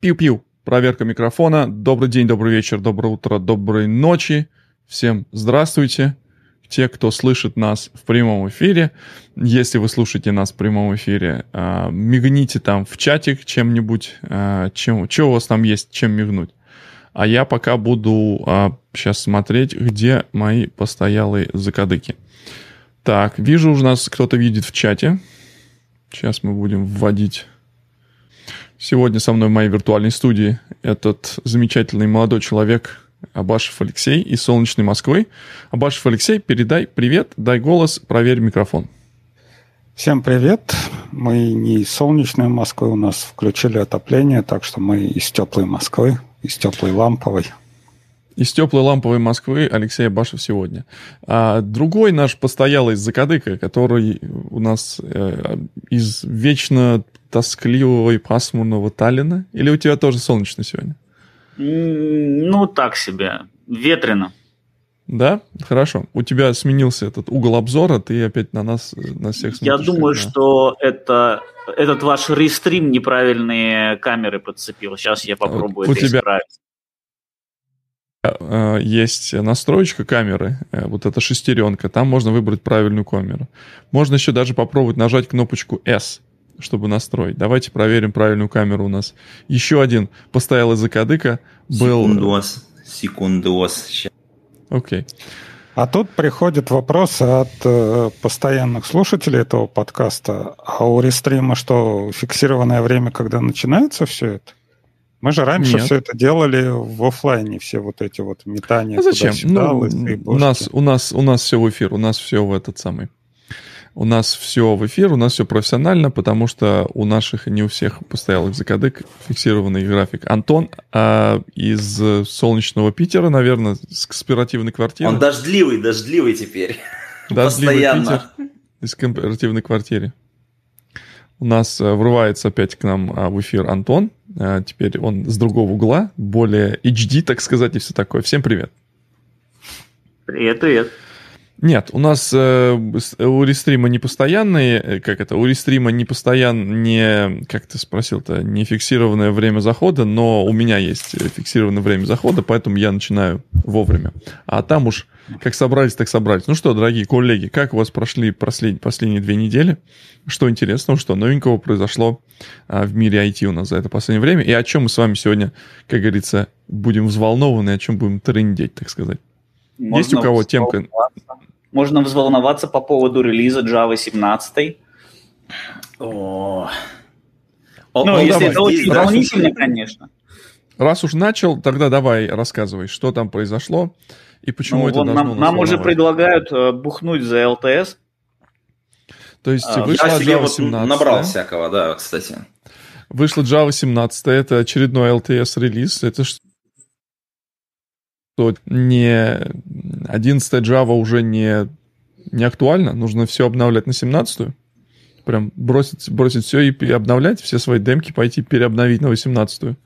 Пиу-пиу. Проверка микрофона. Добрый день, добрый вечер, доброе утро, доброй ночи. Всем здравствуйте. Те, кто слышит нас в прямом эфире, если вы слушаете нас в прямом эфире, мигните там в чатик чем-нибудь, что у вас там есть, чем мигнуть. А я пока буду сейчас смотреть, где мои постоялые закадыки. Так, вижу, уже нас кто-то видит в чате. Сейчас мы будем вводить. Сегодня со мной в моей виртуальной студии этот замечательный молодой человек, Абашев Алексей из солнечной Москвы. Абашев Алексей, передай привет, дай голос, проверь микрофон. Всем привет. Мы не из солнечной Москвы, у нас включили отопление, так что мы из теплой Москвы, из теплой ламповой. Из теплой ламповой Москвы Алексей Абашев сегодня. Другой наш постоялый закадыка, который у нас из вечно тоскливого и пасмурного Таллина. Или у тебя тоже солнечно сегодня? Ну, так себе. Ветрено. Да? Хорошо. У тебя сменился этот угол обзора, ты опять на нас, на всех смотришь. Я думаю, что это, этот ваш рестрим неправильные камеры подцепил. Сейчас я попробую вот это исправить. Есть настроечка камеры, вот эта шестеренка, там можно выбрать правильную камеру. Можно еще даже попробовать нажать кнопочку S, чтобы настроить. Давайте проверим правильную камеру у нас. Еще один постоялый закадыка был... Секундос. Окей. А тут приходит вопрос от постоянных слушателей этого подкаста. А у рестрима что, фиксированное время, когда начинается все это? Мы же раньше все это делали в офлайне, все вот эти вот метания. А зачем? Ну, у нас все в эфир, у нас все в этот самый. У нас все в эфир, у нас все профессионально, потому что у наших, не у всех постоялых закадык, фиксированный график. Антон из солнечного Питера, наверное, с конспиративной квартиры. Он дождливый теперь. Дождливый постоянно. Питер из конспиративной квартиры. У нас врывается опять к нам в эфир Антон. Теперь он с другого угла, более HD, так сказать, и все такое. Всем привет. Привет. Нет, у нас у рестрима непостоянные, у рестрима непостоянные, как ты спросил-то, не фиксированное время захода, но у меня есть фиксированное время захода, поэтому я начинаю вовремя. А там уж как собрались, так собрались. Ну что, дорогие коллеги, как у вас прошли последние 2 недели? Что интересного, что новенького произошло в мире IT у нас за это последнее время? И о чем мы с вами сегодня, как говорится, будем взволнованы, о чем будем трындеть, так сказать. Можно есть у кого темка? Можно взволноваться по поводу релиза Java 17. Если это очень волнительно, конечно. Раз уж начал, тогда давай рассказывай, что там произошло и почему это должно нас нам уже предлагают бухнуть за LTS. То есть вышла Java 17. Набрал всякого, да, кстати. Вышла Java 17, это очередной LTS-релиз. Это что? Что не 11 Java уже не актуально, нужно все обновлять на 17-ю. Прям бросить все и обновлять, все свои демки пойти переобновить на 18-ю.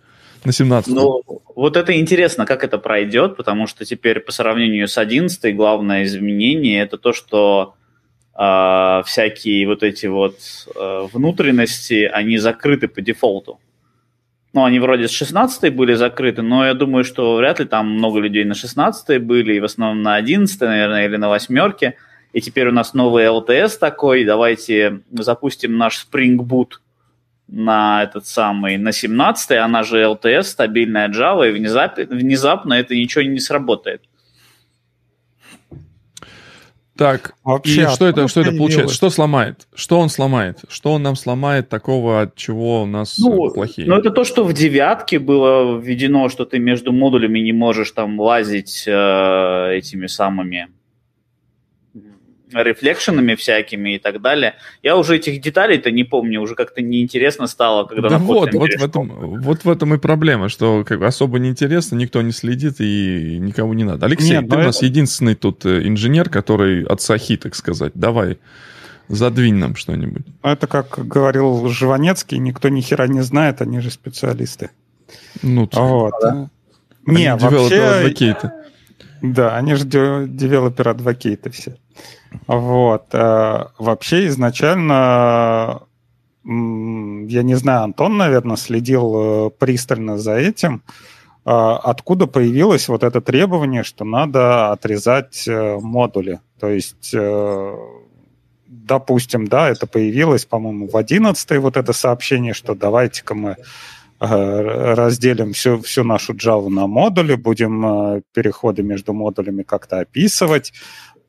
На 17-ю. Ну, вот это интересно, как это пройдет, потому что теперь по сравнению с 11-й главное изменение это то, что всякие вот эти вот внутренности, они закрыты по дефолту. Ну, они вроде с 16-й были закрыты, но я думаю, что вряд ли там много людей на 16-й были, и в основном на 11-й, наверное, или на 8-ке. И теперь у нас новый LTS такой, давайте запустим наш Spring Boot на этот самый, на 17-й, она же LTS, стабильная Java, и внезапно это ничего не сработает. Так, вообще, что это получается? Что сломает? Что он сломает? Что он нам сломает такого, от чего у нас плохие? Ну, это то, что в 9-ке было введено, что ты между модулями не можешь там лазить этими самыми рефлекшенами всякими и так далее. Я уже этих деталей-то не помню, уже как-то неинтересно стало, когда да вот в этом и проблема, что как бы особо неинтересно, никто не следит и никому не надо. Алексей, ты у нас единственный тут инженер, который от сахи, так сказать. Давай, задвинь нам что-нибудь. Это, как говорил Жванецкий, никто ни хера не знает, они же специалисты. Ну, вот. Да. Не, вообще... Да, они же девелопер-адвокейты все. Вот. Вообще изначально я не знаю, Антон, наверное, следил пристально за этим, откуда появилось вот это требование, что надо отрезать модули. То есть, допустим, да, это появилось, по-моему, в 11-й вот это сообщение, что давайте-ка мы разделим всю нашу Java на модули, будем переходы между модулями как-то описывать,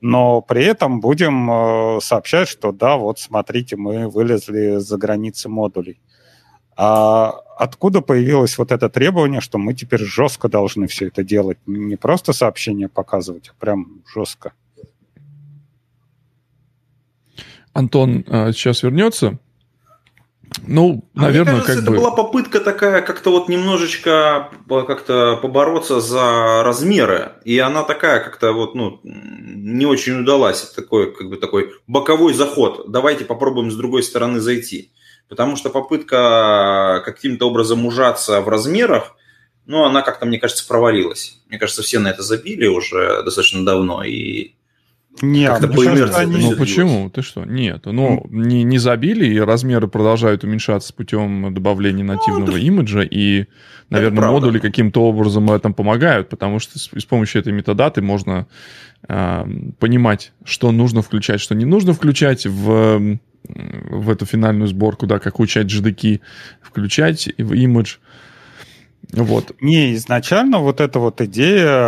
но при этом будем сообщать, что да, вот смотрите, мы вылезли за границы модулей. А откуда появилось вот это требование, что мы теперь жестко должны все это делать? Не просто сообщение показывать, а прям жестко. Антон сейчас вернется. Ну, наверное, мне кажется, как это была попытка такая, как-то вот немножечко как-то побороться за размеры, и она такая как-то вот, ну, не очень удалась. Такой, как бы такой боковой заход. Давайте попробуем с другой стороны зайти. Потому что попытка каким-то образом ужаться в размерах, ну, она как-то, мне кажется, провалилась. Мне кажется, все на это забили уже достаточно давно, и... Нет, ну почему? Ты что? Нет, ну не забили, и размеры продолжают уменьшаться путем добавления нативного имиджа, и, наверное, модули каким-то образом в этом помогают, потому что с помощью этой метадаты можно понимать, что нужно включать, что не нужно включать в эту финальную сборку, да, как учать JDK, включать в имидж. Вот. Не, изначально вот эта вот идея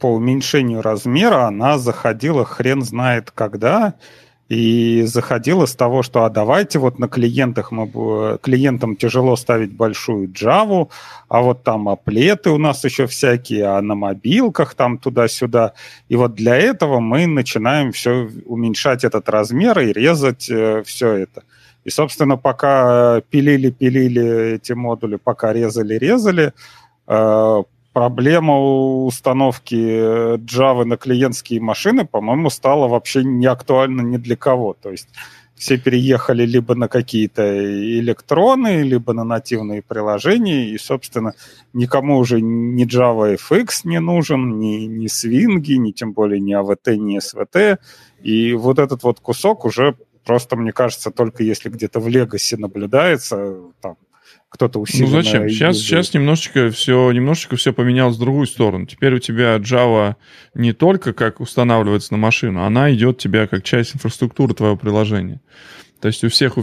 по уменьшению размера, она заходила хрен знает когда, и заходила с того, что а давайте вот на клиентах клиентам тяжело ставить большую Java, а вот там аплеты у нас еще всякие, а на мобилках там туда-сюда. И вот для этого мы начинаем все уменьшать этот размер и резать все это. И, собственно, пока пилили эти модули, пока резали, проблема установки Java на клиентские машины, по-моему, стала вообще не актуальна ни для кого. То есть все переехали либо на какие-то электроны, либо на нативные приложения, и, собственно, никому уже ни JavaFX не нужен, ни Swing, ни тем более ни AVT, ни SVT. И вот этот вот кусок уже... Просто, мне кажется, только если где-то в Legacy наблюдается, там кто-то усиленно... Ну зачем? Сейчас немножечко все поменялось в другую сторону. Теперь у тебя Java не только как устанавливается на машину, она идет у тебя как часть инфраструктуры твоего приложения. То есть у всех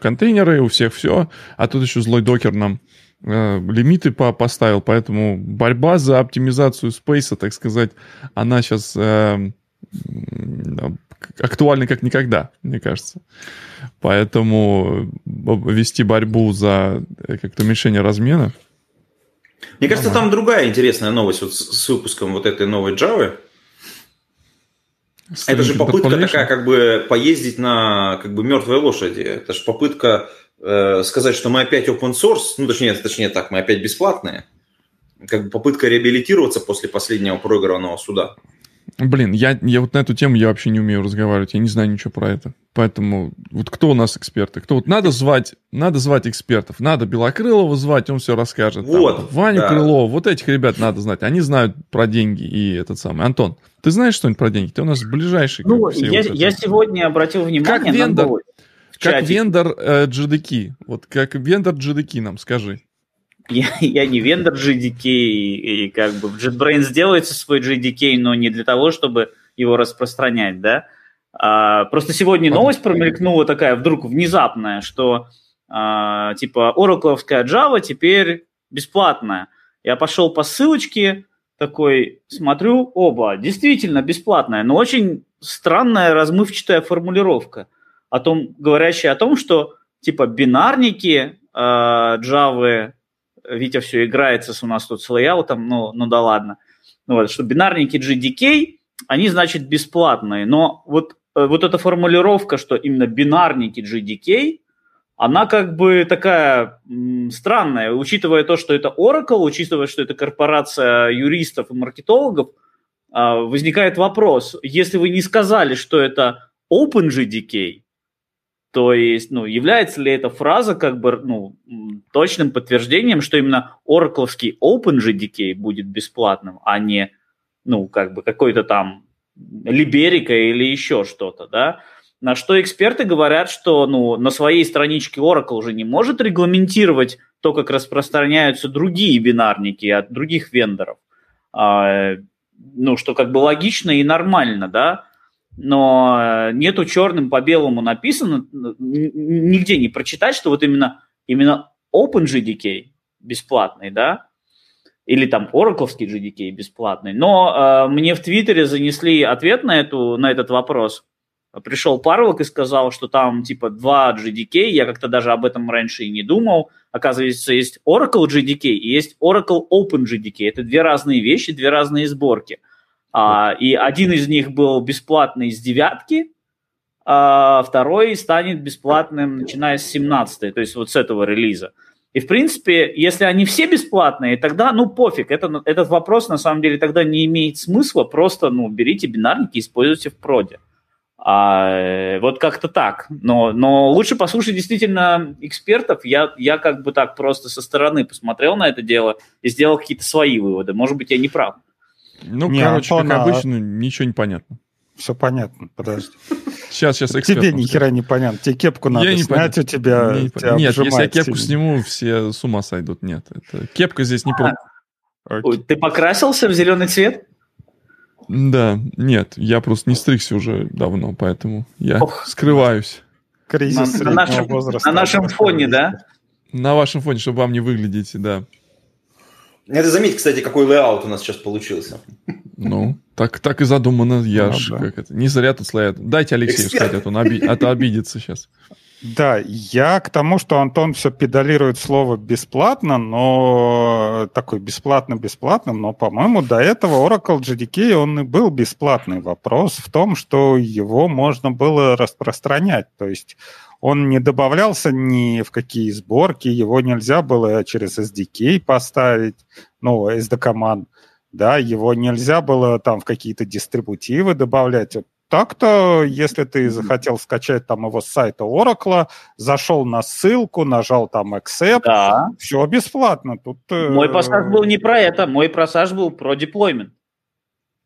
контейнеры, у всех все, а тут еще злой докер нам лимиты поставил, поэтому борьба за оптимизацию спейса, так сказать, она сейчас... актуальны как никогда, мне кажется. Поэтому вести борьбу за как-то уменьшение размена... Мне кажется, там другая интересная новость вот с выпуском вот этой новой Java. Это же попытка такая, как бы, поездить на, как бы, мертвой лошади. Это же попытка сказать, что мы опять open source, ну, точнее так, мы опять бесплатные. Как бы попытка реабилитироваться после последнего проигранного суда. Блин, я вот на эту тему я вообще не умею разговаривать, я не знаю ничего про это. Поэтому вот кто у нас эксперты? Кто вот надо звать экспертов, надо Белокрылова звать, он все расскажет. Вот, там, Ваню Крылова, вот этих ребят надо знать, они знают про деньги и этот самый. Антон, ты знаешь что-нибудь про деньги? Ты у нас ближайший. Ну, я сегодня обратил внимание как вендор JDK, вот как вендор JDK нам скажи. Я не вендор JDK, и как бы JetBrains делает свой JDK, но не для того, чтобы его распространять, да? Просто сегодня новость промелькнула такая вдруг внезапная, что типа Oracle'овская Java теперь бесплатная. Я пошел по ссылочке, такой смотрю, оба, действительно бесплатная, но очень странная размывчатая формулировка, говорящая о том, что типа бинарники Java... Витя все играется у нас тут с лейаутом, ну да ладно. Ну, вот, что бинарники JDK, они, значит, бесплатные. Но вот эта формулировка, что именно бинарники JDK, она как бы такая странная, учитывая то, что это Oracle, учитывая, что это корпорация юристов и маркетологов, возникает вопрос, если вы не сказали, что это OpenJDK, то есть, ну, является ли эта фраза как бы, ну, точным подтверждением, что именно Oracle'овский OpenJDK будет бесплатным, а не, ну, как бы какой-то там Liberica или еще что-то, да? На что эксперты говорят, что на своей страничке Oracle уже не может регламентировать то, как распространяются другие бинарники от других вендоров. Что как бы логично и нормально, да, но нету черным по белому написано, нигде не прочитать, что вот именно OpenGDK бесплатный, да, или там Oracle'овский GDK бесплатный. Но мне в Твиттере занесли ответ на этот вопрос. Пришел Парлок и сказал, что там типа 2 GDK, я как-то даже об этом раньше и не думал. Оказывается, есть Oracle GDK и есть Oracle Open GDK. Это 2 разные вещи, 2 разные сборки. И один из них был бесплатный с 9-ки, а второй станет бесплатным, начиная с 17-й, то есть вот с этого релиза. И, в принципе, если они все бесплатные, тогда, пофиг. Этот вопрос, на самом деле, тогда не имеет смысла. Просто, берите бинарники и используйте в проде. Вот как-то так. Но лучше послушать действительно экспертов. Я как бы так просто со стороны посмотрел на это дело и сделал какие-то свои выводы. Может быть, я не прав. Как обычно, ничего не понятно. Все понятно, подожди. Сейчас эксперт. Тебе ни хера не понятно. Тебе кепку надо снять, у тебя... Нет, если я кепку сниму, все с ума сойдут. Нет, кепка здесь не... Ты покрасился в зеленый цвет? Да, нет, я просто не стригся уже давно, поэтому я скрываюсь. Кризис среднего возраста. На нашем фоне, да? На вашем фоне, чтобы вам не выглядеть, да. Это заметь, кстати, какой лейаут у нас сейчас получился. Так и задумано. Не зря тут слоят. Дайте Алексею, кстати, а то обидится сейчас. Да, я к тому, что Антон все педалирует слово «бесплатно», но такой бесплатно-бесплатным, но, по-моему, до этого Oracle GDK, он и был бесплатный. Вопрос в том, что его можно было распространять, то есть он не добавлялся ни в какие сборки, его нельзя было через SDK поставить, SD-команд, да, его нельзя было там в какие-то дистрибутивы добавлять. Так-то, если ты захотел скачать там его с сайта Oracle, зашел на ссылку, нажал там Accept, да. Все бесплатно. Тут... Мой пассаж был не про это, мой пассаж был про деплоймент.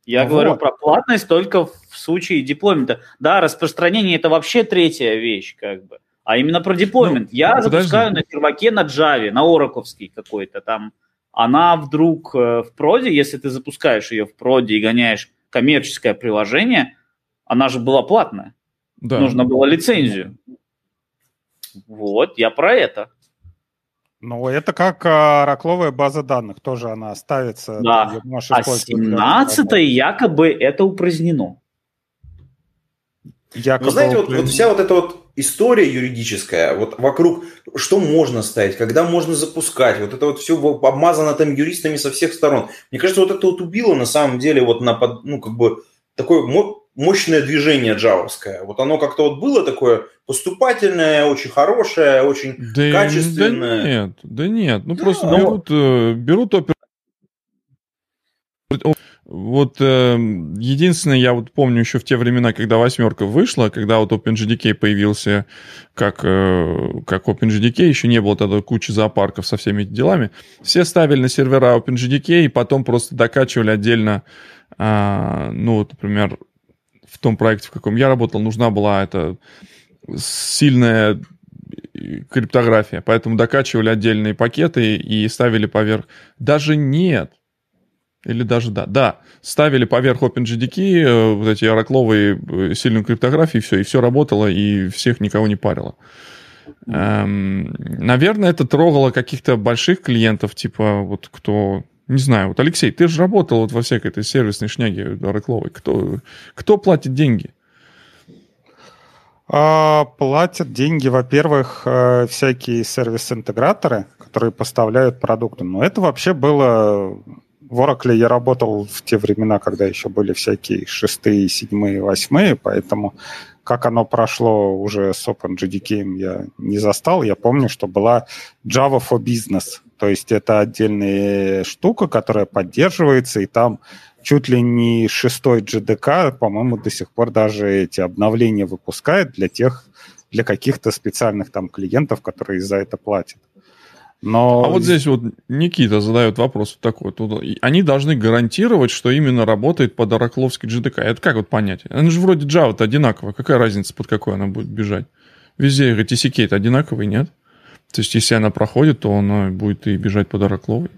Я говорю про платность только в случае деплоймента. Да, распространение – это вообще третья вещь, как бы. А именно про деплоймент. Я запускаю на серваке на Java, на Oracle-овский какой-то там. Она вдруг в проде, если ты запускаешь ее в проде и гоняешь коммерческое приложение, она же была платная. Да. Нужно было лицензию. Вот, я про это. Это как оракловая база данных. Тоже она ставится. Да. А 17-е якобы это упразднено. Якобы упразднено. Вся эта история юридическая, вокруг, что можно ставить, когда можно запускать, это все обмазано там юристами со всех сторон. Мне кажется, это убило на самом деле такой... мощное движение джавовское. Оно как-то было такое поступательное, очень хорошее, очень качественное. Да нет. Просто берут оперативную. Единственное, я помню еще в те времена, когда 8 вышла, когда OpenGDK появился как OpenGDK, еще не было тогда кучи зоопарков со всеми этими делами, все ставили на сервера OpenGDK и потом просто докачивали отдельно, например, в том проекте, в каком я работал, нужна была сильная криптография. Поэтому докачивали отдельные пакеты и ставили поверх... Даже нет. Или даже да. Да, ставили поверх OpenGDK эти оракловые сильную криптографию, и все работало, и всех никого не парило. Наверное, это трогало каких-то больших клиентов, типа кто... Не знаю, Алексей, ты же работал во всякой этой сервисной шняге оракловой. Кто платит деньги? Платят деньги, во-первых, всякие сервис-интеграторы, которые поставляют продукты. Но это вообще было... В Oracle я работал в те времена, когда еще были всякие 6, 7, 8, поэтому как оно прошло уже с OpenGDK я не застал. Я помню, что была Java for Business. То есть это отдельная штука, которая поддерживается, и там чуть ли не 6 GDK, по-моему, до сих пор даже эти обновления выпускает для каких-то специальных там клиентов, которые за это платят. Но... А вот здесь вот Никита задает вопрос такой. Тут они должны гарантировать, что именно работает под оракловский JDK. Это как вот понять? Она же вроде Java-то одинаковая. Какая разница, под какой она будет бежать? Везде RTCK-то одинаковый, нет? То есть, если она проходит, то она будет и бежать под оракловой.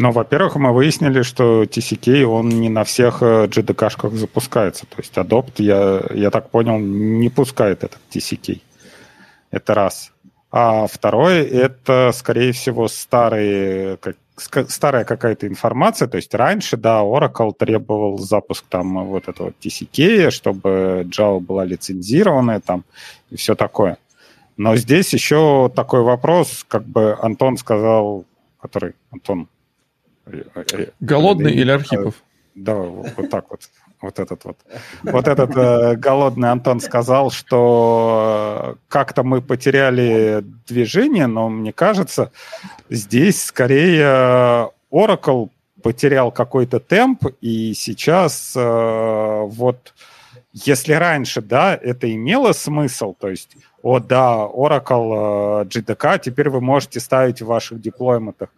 Ну, во-первых, мы выяснили, что TCK, он не на всех JDK-шках запускается. То есть Adopt, я так понял, не пускает этот TCK. Это раз. А второе, это, скорее всего, старая какая-то информация. То есть раньше, да, Oracle требовал запуск там вот этого TCK, чтобы Java была лицензированная там и все такое. Но здесь еще такой вопрос, как бы Антон сказал, который Антон... Голодный или Архипов? Да, вот так вот. Вот этот голодный Антон сказал, что как-то мы потеряли движение, но мне кажется, здесь скорее Oracle потерял какой-то темп, и сейчас вот если раньше, да, это имело смысл, то есть, о да, Oracle JDK, теперь вы можете ставить в ваших деплойментах,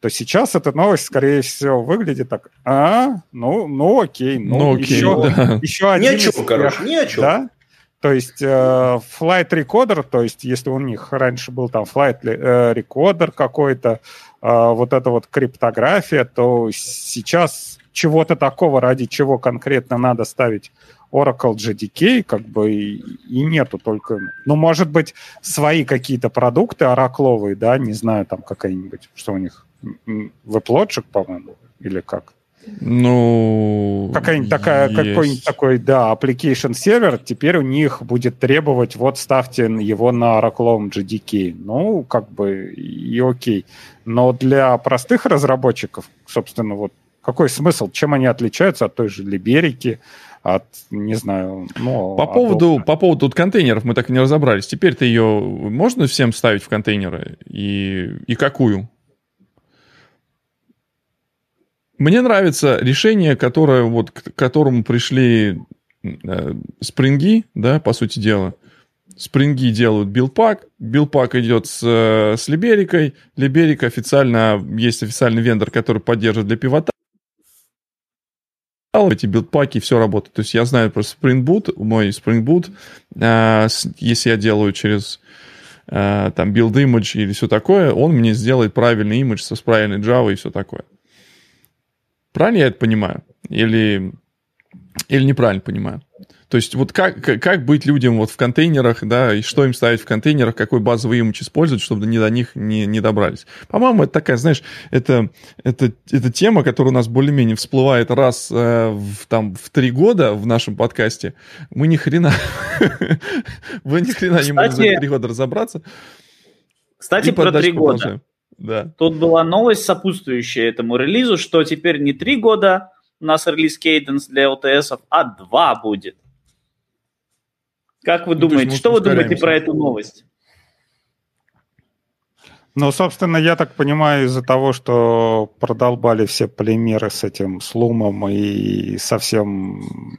то сейчас эта новость, скорее всего, выглядит так. Ну окей, еще, да. Еще один... Ни о чем. Да? То есть Flight Recorder, то есть если у них раньше был там Flight Recorder какой-то, вот эта вот криптография, то сейчас чего-то такого, ради чего конкретно надо ставить Oracle JDK, как бы и нету только... Ну, может быть, свои какие-то продукты оракловые, да, не знаю, там какая-нибудь, что у них... Веб-лоджик, по-моему, или как? Ну, какой-нибудь такой, да, application сервер теперь у них будет требовать, вот ставьте его на Oracle JDK. Ну, как бы и окей. Но для простых разработчиков, собственно, вот какой смысл? Чем они отличаются от той же Либерики, от, не знаю... Ну, по поводу контейнеров мы так и не разобрались. Теперь-то ее можно всем ставить в контейнеры? И какую? Мне нравится решение, которое вот, к которому пришли спринги, да, по сути дела. Спринги делают билдпак, билдпак идет с Либерикой, Либерика официально, есть официальный вендор, который поддерживает для пивота. Эти билдпаки, все работает. То есть я знаю про Spring Boot, мой Spring Boot, если я делаю через... там build image или все такое, он мне сделает правильный имидж с правильной Java и все такое. Правильно я это понимаю? Или неправильно понимаю? То есть вот как быть людям вот в контейнерах, да, и что им ставить в контейнерах, какой базовый имидж использовать, чтобы они до них не добрались. По-моему, это такая, знаешь, это тема, которая у нас более-менее всплывает раз в 3 года в нашем подкасте. Мы ни хрена не можем за 3 года разобраться. Кстати, про 3 года. Да. Тут была новость, сопутствующая этому релизу, что теперь не 3 года у нас релиз Cadence для LTS, а 2 будет. Как вы думаете, что вы думаете про эту новость? Ну, собственно, я так понимаю, из-за того, что продолбали все полимеры с этим слумом и со всем,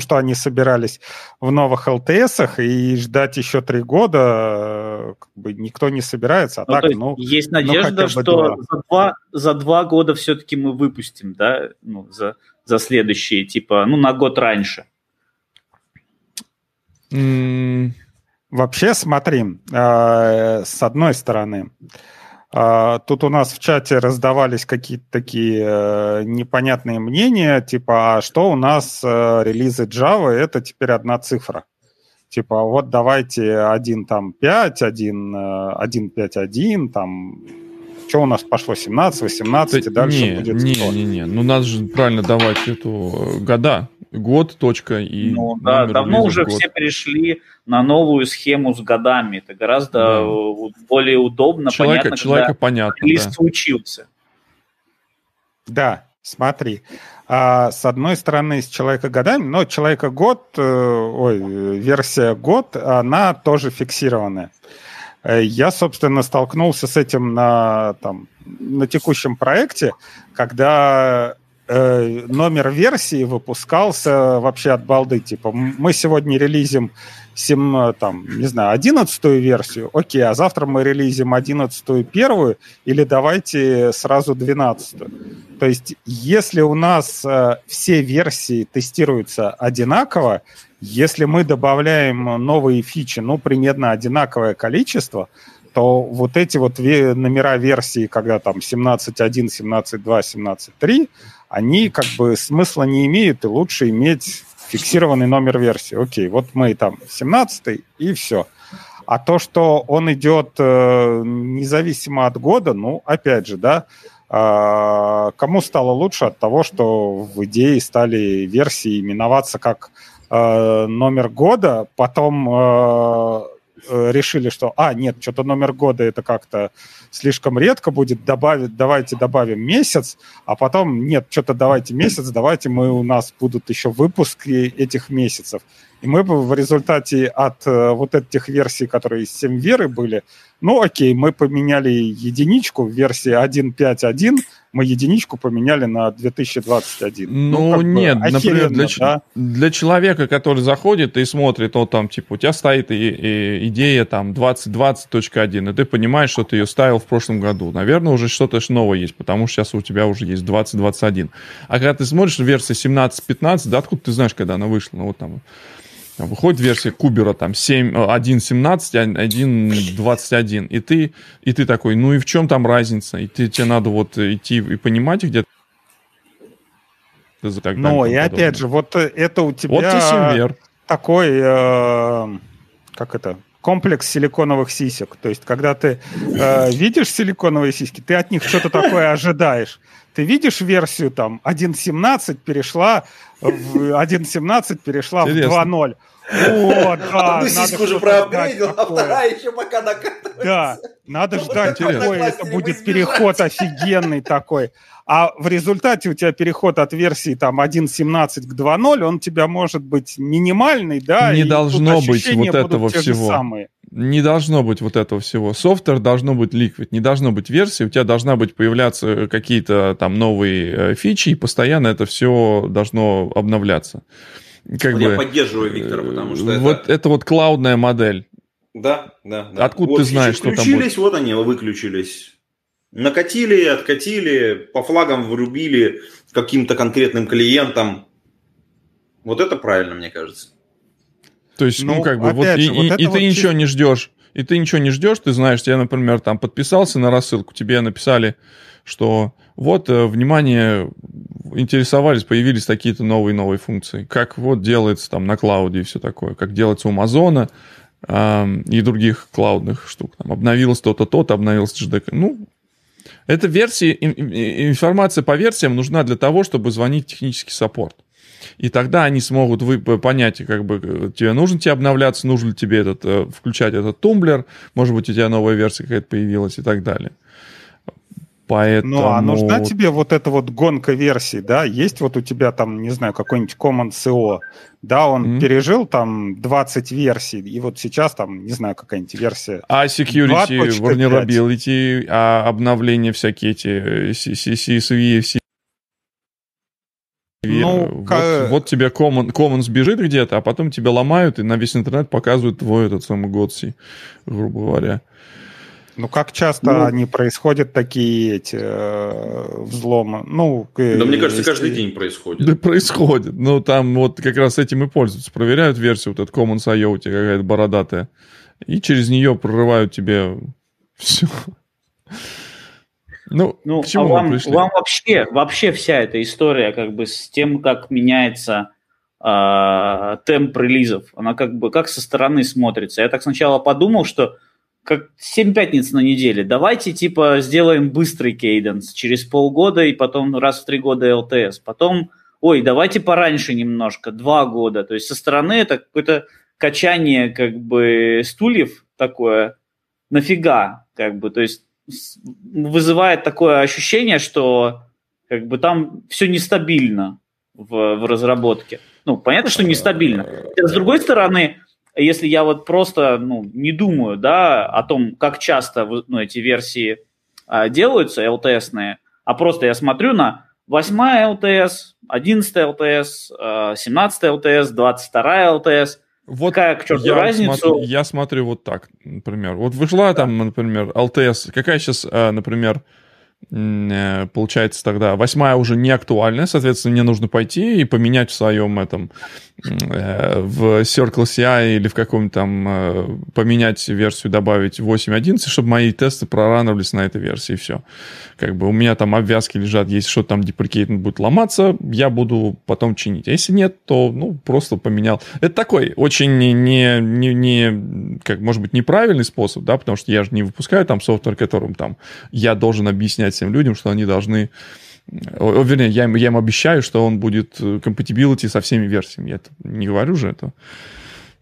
что они собирались в новых ЛТСах, и ждать еще 3 года как бы никто не собирается. А ну, так, ну, есть надежда, что 2 года все-таки мы выпустим, да, ну, за следующие, типа, ну, на год раньше. Вообще, смотри, с одной стороны... Тут у нас в чате раздавались какие-то такие непонятные мнения, типа, а что у нас релизы Java, это теперь одна цифра. Типа, вот давайте 1.5, 1.5.1, там, что у нас пошло, 17, 18, и дальше будет 100. Не, ну надо же правильно давать эту года, год, точка и ну, да, давно уже год. Все перешли на новую схему с годами. Это гораздо более удобно, понятно, релиз случился. Да, смотри. С одной стороны, с человека годами, но человека год, версия год, она тоже фиксированная. Я, собственно, столкнулся с этим на текущем проекте, когда номер версии выпускался вообще от балды. Типа, мы сегодня релизим 11-ю версию, окей, а завтра мы релизим 11-ю первую, или давайте сразу 12-ю. То есть если у нас все версии тестируются одинаково, если мы добавляем новые фичи, примерно одинаковое количество, то вот эти вот номера версии, когда там 17.1, 17.2, 17.3, они как бы смысла не имеют, и лучше иметь фиксированный номер версии. Окей, вот мы там 17-й, и все. А то, что он идет независимо от года, опять же, да, кому стало лучше от того, что в идее стали версии именоваться как номер года, потом решили, что, что-то номер года это как-то слишком редко будет, давайте добавим месяц, а потом, давайте месяц, у нас будут еще выпуски этих месяцев. И мы в результате от вот этих версий, которые 7 веры были, мы поменяли единичку в версии 1.5.1, мы единичку поменяли на 2021. Например, для человека, который заходит и смотрит, у тебя стоит и идея 2020.1, и ты понимаешь, что ты ее ставил в прошлом году. Наверное, уже что-то новое есть, потому что сейчас у тебя уже есть 2021. А когда ты смотришь версию 17.15, да откуда ты знаешь, когда она вышла? Выходит версия Кубера 1.17, 1.21, и ты такой, и в чем там разница? И тебе надо идти и понимать где-то. Опять же, это у тебя такой, комплекс силиконовых сисек. То есть, когда ты видишь силиконовые сиськи, ты от них что-то такое ожидаешь. Ты видишь версию 1.17 перешла в 2.0. О, да. Одну сиську уже проапгрейдил, а вторая еще пока накатывается. Да, надо ждать, какой это будет переход офигенный такой. А в результате у тебя переход от версии 1.17 к 2.0, он у тебя может быть минимальный, да? Не должно быть вот этого всего. Не должно быть вот этого всего. Софтвер должно быть ликвид, не должно быть версии, у тебя должна быть появляться какие-то новые фичи, и постоянно это все должно обновляться. Я поддерживаю Виктора, потому что это клаудная модель. Да. Откуда ты знаешь, что там будет? Включились, они выключились. Накатили, откатили, по флагам врубили каким-то конкретным клиентам. Вот это правильно, мне кажется. То есть, ты ничего не ждешь. И ты ничего не ждешь, ты знаешь, я, например, подписался на рассылку, тебе написали, что внимание, интересовались, появились такие-то новые функции, как делается на клауде и все такое, как делается у Амазона и других клаудных штук. Обновилось то-то, обновилось JDK. Эта версия, информация по версиям нужна для того, чтобы звонить в технический саппорт. И тогда они смогут понять, тебе нужно тебе обновляться, нужно ли тебе включать этот тумблер, может быть, у тебя новая версия какая-то появилась и так далее. Поэтому... нужна тебе эта гонка версий, да? Есть у тебя какой-нибудь Command CO, да, он пережил 20 версий, и сейчас какая-нибудь версия... security, vulnerability, обновления всякие эти CSV, все. Тебе Commons бежит где-то, а потом тебя ломают и на весь интернет показывают твой Годси, грубо говоря. Как часто они происходят, такие эти взломы? Мне кажется, каждый день происходит. Да, происходит. Как раз этим и пользуются. Проверяют версию, этот Commons.io у тебя какая-то бородатая, и через нее прорывают тебе все. К чему вы пришли? Вам вообще вся эта история с тем, как меняется темп релизов, она как со стороны смотрится. Я так сначала подумал, что как 7 пятниц на неделе, давайте сделаем быстрый кейденс через полгода и потом раз в 3 года ЛТС. Потом, давайте пораньше немножко, 2 года. То есть со стороны это какое-то качание стульев такое, нафига то есть вызывает такое ощущение, что там все нестабильно в разработке. Понятно, что нестабильно. С другой стороны, если я просто не думаю, да, о том, как часто эти версии делаются, LTS-ные, а просто я смотрю на 8 ЛТС, 11 ЛТС, 17 ЛТС, 22 ЛТС. Вот какая к черту разница? Я смотрю вот так, например. Вот вышла там, например, ЛТС. Какая сейчас, например, получается тогда 8 уже не актуальна, соответственно, мне нужно пойти и поменять в своем этом, в Circle CI или в каком-то там, поменять версию, добавить 8.11, чтобы мои тесты прорановались на этой версии, и все. Как бы у меня там обвязки лежат, если что-то там деприкейтно будет ломаться, я буду потом чинить. А если нет, то, ну, просто поменял. Это такой очень как, может быть, неправильный способ, да, потому что я же не выпускаю там софтвер, которым там я должен объяснять всем людям, что они должны... Вернее, я им обещаю, что он будет compatibility со всеми версиями. Я это не говорю же этого.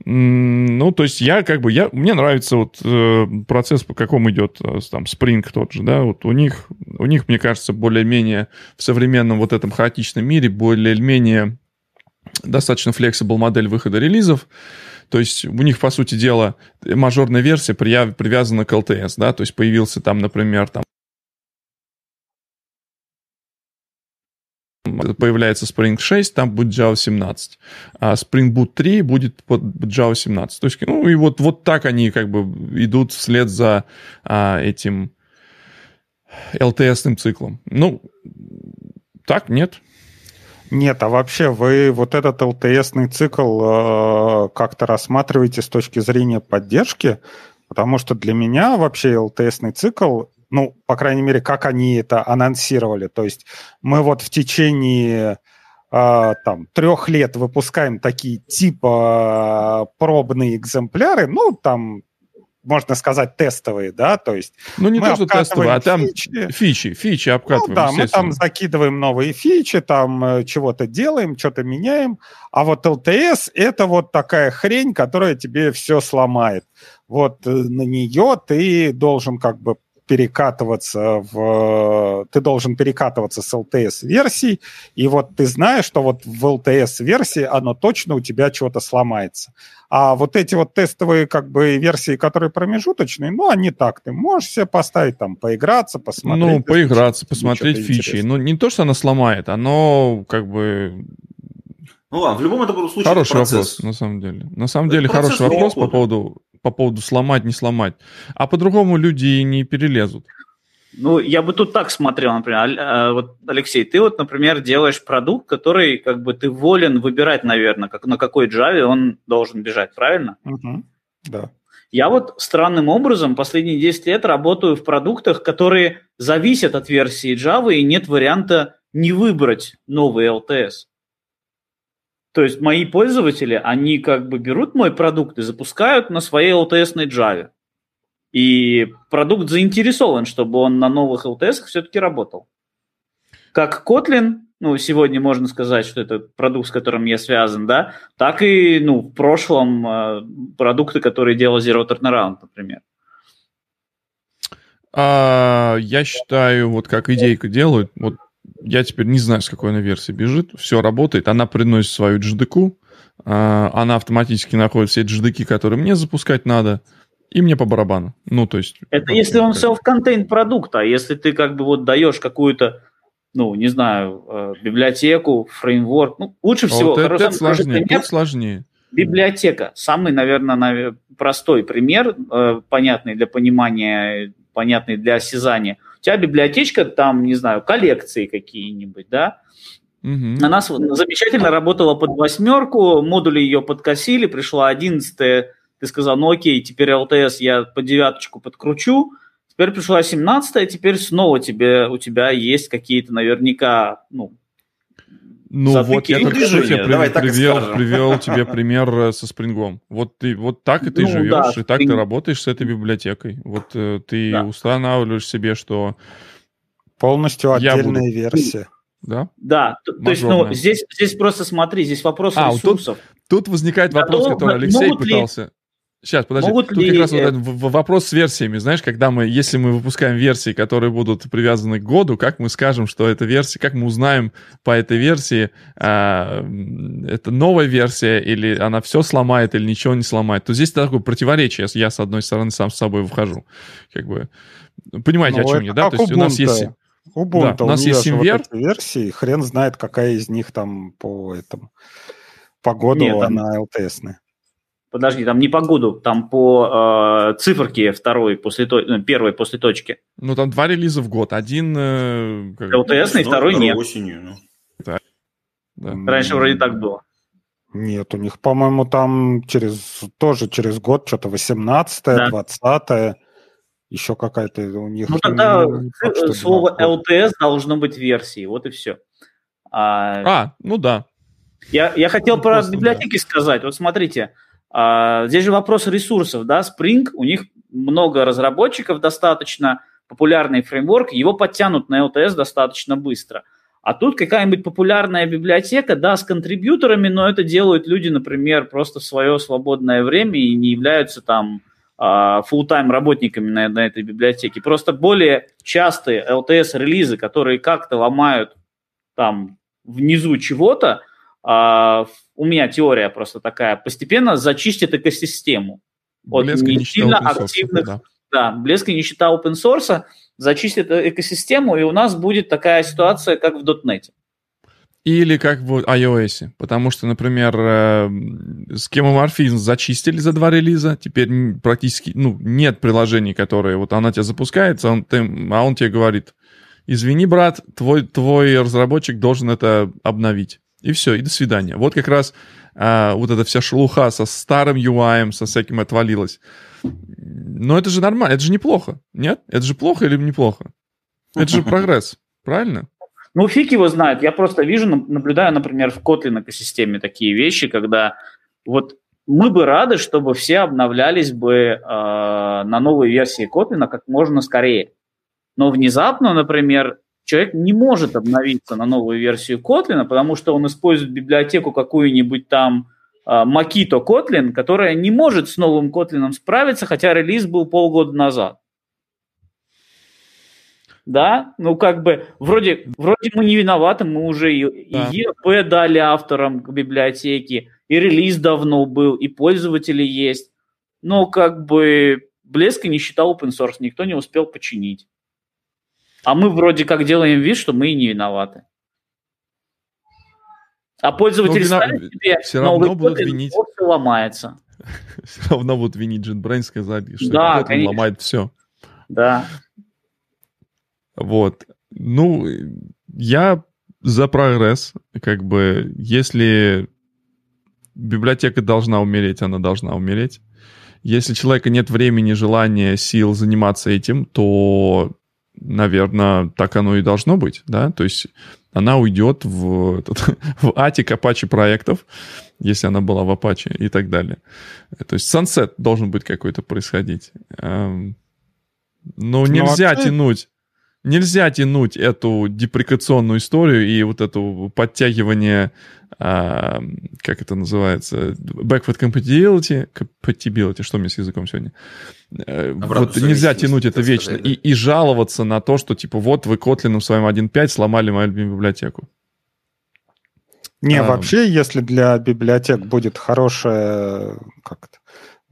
Ну, то есть я как бы... Мне нравится вот процесс, по какому идет там Spring тот же, да, вот у них, мне кажется, более-менее в современном вот этом хаотичном мире более-менее достаточно flexible модель выхода релизов. То есть у них, по сути дела, мажорная версия привязана к LTS, да, то есть появился там, например, там появляется Spring 6, там будет Java 17. А Spring Boot 3 будет под Java 17. То есть, ну, и вот так они как бы идут вслед за этим LTS-ным циклом. Ну, так, нет? Нет, а вообще вы вот этот LTS-ный цикл как-то рассматриваете с точки зрения поддержки? Потому что для меня вообще LTS-ный цикл, ну, по крайней мере, как они это анонсировали. То есть мы вот в течение там 3 лет выпускаем такие типа пробные экземпляры, ну, там, можно сказать, тестовые, да, то есть... Ну, не то, что тестовые, а там фичи обкатываем. Ну, да, мы там закидываем новые фичи, там чего-то делаем, что-то меняем, а вот LTS — это вот такая хрень, которая тебе все сломает. Вот на нее ты должен как бы перекатываться с LTS-версий, и вот ты знаешь, что вот в LTS-версии оно точно у тебя чего-то сломается. А вот эти вот тестовые как бы версии, которые промежуточные, ну, они так, ты можешь себе поставить там, поиграться, посмотреть. Ну, поиграться, посмотреть фичи. Интересное. Ну, не то, что оно сломает, оно как бы... Ну ладно, в любом это был случае хороший вопрос, на самом деле. На самом деле хороший вопрос по поводу сломать, не сломать. А по-другому люди не перелезут. Ну, я бы тут так смотрел, например. Вот, Алексей, ты вот, например, делаешь продукт, который как бы ты волен выбирать, наверное, как, на какой Java он должен бежать, правильно? Угу. Да. Я вот странным образом последние 10 лет работаю в продуктах, которые зависят от версии Java, и нет варианта не выбрать новый LTS. То есть мои пользователи, они как бы берут мой продукт и запускают на своей LTS-ной Java. И продукт заинтересован, чтобы он на новых LTS-ах все-таки работал. Как Kotlin, ну, сегодня можно сказать, что это продукт, с которым я связан, да, так и, ну, в прошлом продукты, которые делал Zero Turnaround, например. Я считаю, вот как идейка делают, вот я теперь не знаю, с какой она версии бежит. Все работает. Она приносит свою JDK. Она автоматически находит все JDK, которые мне запускать надо. И мне по барабану. Ну, то есть... Это если он self-contained продукт. А если ты как бы вот даешь какую-то, ну, не знаю, библиотеку, фреймворк. Ну, лучше всего... Это сложнее. Тут сложнее. Библиотека. Самый, наверное, простой пример, понятный для понимания, понятный для осязания. У тебя библиотечка, там, не знаю, коллекции какие-нибудь, да? Угу. Она замечательно работала под 8, модули ее подкосили, пришла 11, ты сказал, ну окей, теперь LTS я под 9 подкручу, теперь пришла 17, теперь снова у тебя есть какие-то наверняка, ну, вот я привел тебе пример со спрингом. Вот ты вот так и ты живешь, да, и так ты работаешь с этой библиотекой. Вот ты устанавливаешь себе, что полностью отдельная версия. Да? Да. То есть, ну, здесь просто смотри, здесь вопрос ресурсов. Тут возникает вопрос, который Алексей пытался. Сейчас, подожди. Тут как раз вот вопрос с версиями. Знаешь, когда мы, если мы выпускаем версии, которые будут привязаны к году, как мы скажем, что эта версия, как мы узнаем по этой версии, это новая версия, или она все сломает, или ничего не сломает. То здесь такое противоречие. Я, с одной стороны, сам с собой выхожу. Как бы, понимаете, о чем я, да? То есть у нас есть... Ubuntu, да, у нас есть Symver. Вот версии, хрен знает, какая из них там по этому по году. Нет, она там... LTS-ная. Подожди, там не по году, там по циферке первой после точки. Ну, там два релиза в год. Один... LTS-ный, второй нет. Осенью, ну. Да. Да. Раньше вроде так было. Нет, у них, по-моему, там через год что-то 18-е, да. 20-е. Еще какая-то у них... Ну, тогда слово LTS должно быть версией, вот и все. Ну да. Я хотел про библиотеки сказать. Вот смотрите, здесь же вопрос ресурсов, да, Spring, у них много разработчиков достаточно, популярный фреймворк, его подтянут на LTS достаточно быстро. А тут какая-нибудь популярная библиотека, да, с контрибьюторами, но это делают люди, например, просто в свое свободное время и не являются там... фулл-тайм работниками на этой библиотеке. Просто более частые LTS-релизы, которые как-то ломают там внизу чего-то, у меня теория просто такая, постепенно зачистит экосистему. Блеск и нищета open-source. Да, блеск и нищета open-source зачистит экосистему, и у нас будет такая ситуация, как в .NET. Или как в iOS. Потому что, например, схемоморфизм зачистили за два релиза. Теперь практически нет приложений, которые... Вот она тебя запускается, он тебе говорит, извини, брат, твой разработчик должен это обновить. И все, и до свидания. Вот как раз вот эта вся шелуха со старым UI, со всяким отвалилась. Но это же нормально, это же неплохо. Нет? Это же плохо или неплохо? Это же прогресс, правильно? Ну, фиг его знает. Я просто вижу, наблюдаю, например, в Kotlin экосистеме такие вещи, когда вот мы бы рады, чтобы все обновлялись бы на новые версии Kotlin как можно скорее. Но внезапно, например, человек не может обновиться на новую версию Kotlin, потому что он использует библиотеку какую-нибудь там Makito Kotlin, которая не может с новым Kotlin справиться, хотя релиз был полгода назад. Да, ну как бы, вроде мы не виноваты, мы уже и ЕП дали авторам библиотеки, и релиз давно был, и пользователи есть, но как бы блеск и нищета open source, никто не успел починить. А мы вроде как делаем вид, что мы и не виноваты. А пользователь ставит себе новый код, и все ломается. Все равно будут винить JetBrains, сказали, что он ломает все. Да. Вот. Ну, я за прогресс, как бы, если библиотека должна умереть, она должна умереть. Если у человека нет времени, желания, сил заниматься этим, то, наверное, так оно и должно быть, да? То есть она уйдет в атик Apache проектов, если она была в Apache и так далее. То есть сансет должен быть какой-то происходить. Но нельзя тянуть. Нельзя тянуть эту депрекационную историю и вот это подтягивание, как это называется, backward compatibility, что у меня с языком сегодня? Вот нельзя тянуть это вечно и жаловаться на то, что типа вот вы Kotlin своим 1.5 сломали мою любимую библиотеку. Не, вообще, если для библиотек будет хорошая,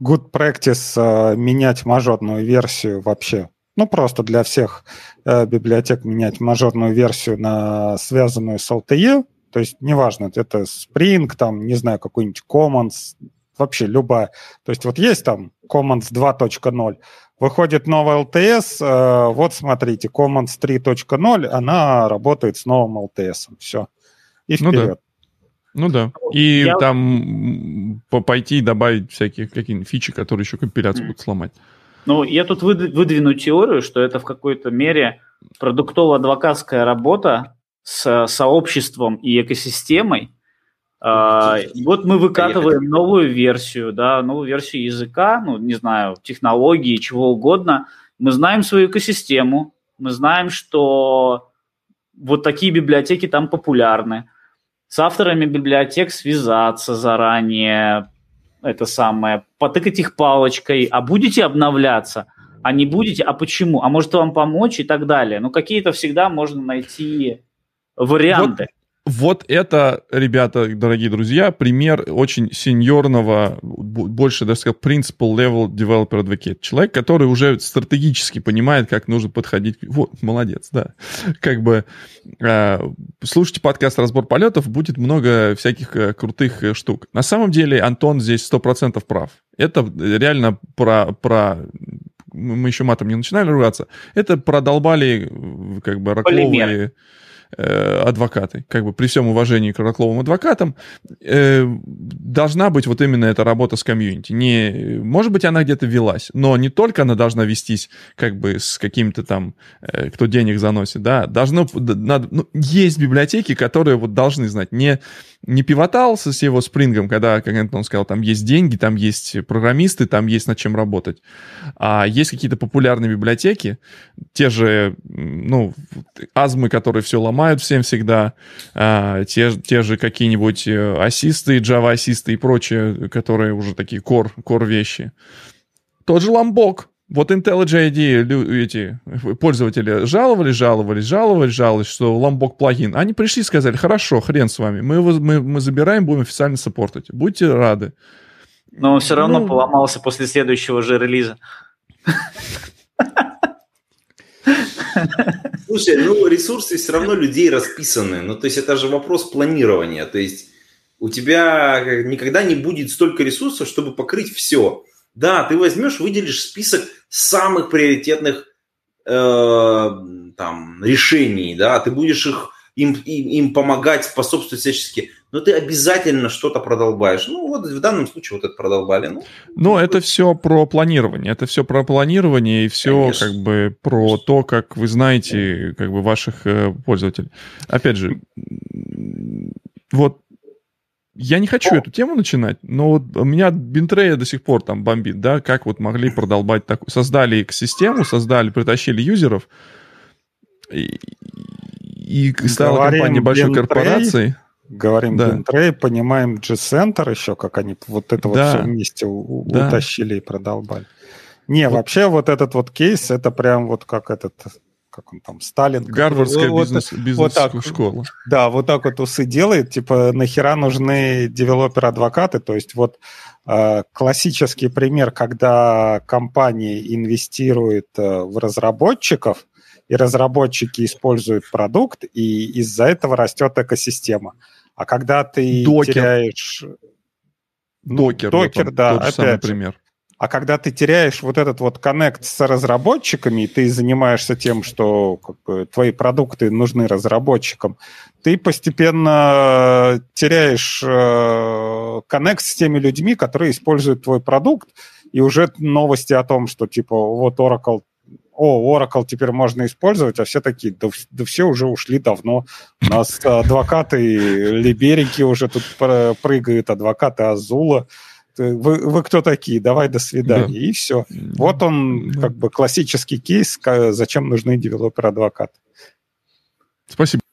good practice менять мажорную версию вообще. Ну, просто для всех библиотек менять мажорную версию на связанную с LTE. То есть, неважно, это Spring, там, не знаю, какой-нибудь Commons, вообще любая. То есть, вот есть там Commons 2.0, выходит новая LTS, вот смотрите, Commons 3.0, она работает с новым LTS. Все. И вперед. Ну да. И там пойти и добавить всякие какие-нибудь фичи, которые еще компиляцию будут сломать. Ну, я тут выдвину теорию, что это в какой-то мере продуктово-адвокатская работа с сообществом и экосистемой. Вот мы выкатываем новую версию, да, новую версию языка, ну, не знаю, технологии, чего угодно. Мы знаем свою экосистему, мы знаем, что вот такие библиотеки там популярны. С авторами библиотек связаться заранее, потыкать их палочкой, а будете обновляться, а не будете, а почему, а может вам помочь и так далее. Ну, какие-то всегда можно найти варианты. Вот это, ребята, дорогие друзья, пример очень сеньорного, больше, даже сказать, principal-level developer advocate. Человек, который уже стратегически понимает, как нужно подходить. Вот, молодец, да. Как бы слушайте подкаст «Разбор полетов», будет много всяких крутых штук. На самом деле Антон здесь 100% прав. Это реально про... Мы еще матом не начинали ругаться. Это продолбали как бы раковые... адвокаты, как бы при всем уважении к ракловым адвокатам, должна быть вот именно эта работа с комьюнити. Не, может быть, она где-то велась, но не только она должна вестись как бы с каким-то там, кто денег заносит, да, должно, надо, ну, есть библиотеки, которые вот должны знать. Не пивотался с его спрингом, когда, как Антон сказал, там есть деньги, там есть программисты, там есть над чем работать. А есть какие-то популярные библиотеки, те же, ну, азмы, которые все ломают, всем всегда, те же какие-нибудь ассисты, Java-ассисты и прочее, которые уже такие core вещи. Тот же Lombok. Вот IntelliJ ID эти пользователи жаловались, что Lombok плагин. Они пришли и сказали: хорошо, хрен с вами, мы забираем, будем официально саппортить. Будьте рады. Но он все равно поломался после следующего же релиза. Слушай, ну ресурсы все равно людей расписаны. Ну, то есть это же вопрос планирования. То есть у тебя никогда не будет столько ресурсов, чтобы покрыть все. Да, ты возьмешь, выделишь список самых приоритетных там, решений, да, ты будешь им помогать, способствовать всячески, но ты обязательно что-то продолбаешь. Ну, вот в данном случае вот это продолбали. Ну это все про планирование. Это все про планирование и все, конечно, как бы про то, как вы знаете, как бы ваших пользователей. Опять же, вот я не хочу эту тему начинать, но вот у меня Бинтрея до сих пор там бомбит, да, как вот могли продолбать такую. Создали экосистему, притащили юзеров, и стала компания большой корпорацией. Говорим Бинтрей, понимаем G-Center еще, как они вот это вот все вместе утащили и продолбали. Не, вообще вот этот вот кейс, это прям вот как этот, как он там, Сталин. Гарвардская бизнес-школа. Да, вот так вот усы делает, типа нахера нужны девелопер-адвокаты, то есть вот классический пример, когда компании инвестируют в разработчиков, и разработчики используют продукт, и из-за этого растет экосистема. А когда ты теряешь... Докер, вот да, тот же самый пример. А когда ты теряешь вот этот вот коннект с разработчиками, и ты занимаешься тем, что как бы твои продукты нужны разработчикам, ты постепенно теряешь коннект с теми людьми, которые используют твой продукт, и уже новости о том, что типа вот Oracle теперь можно использовать, а все такие, да все уже ушли давно. У нас адвокаты либерики уже тут прыгают, адвокаты Азула. Вы кто такие? Давай, до свидания. Да. И все. Вот он как бы классический кейс, зачем нужны девелопер-адвокаты. Спасибо.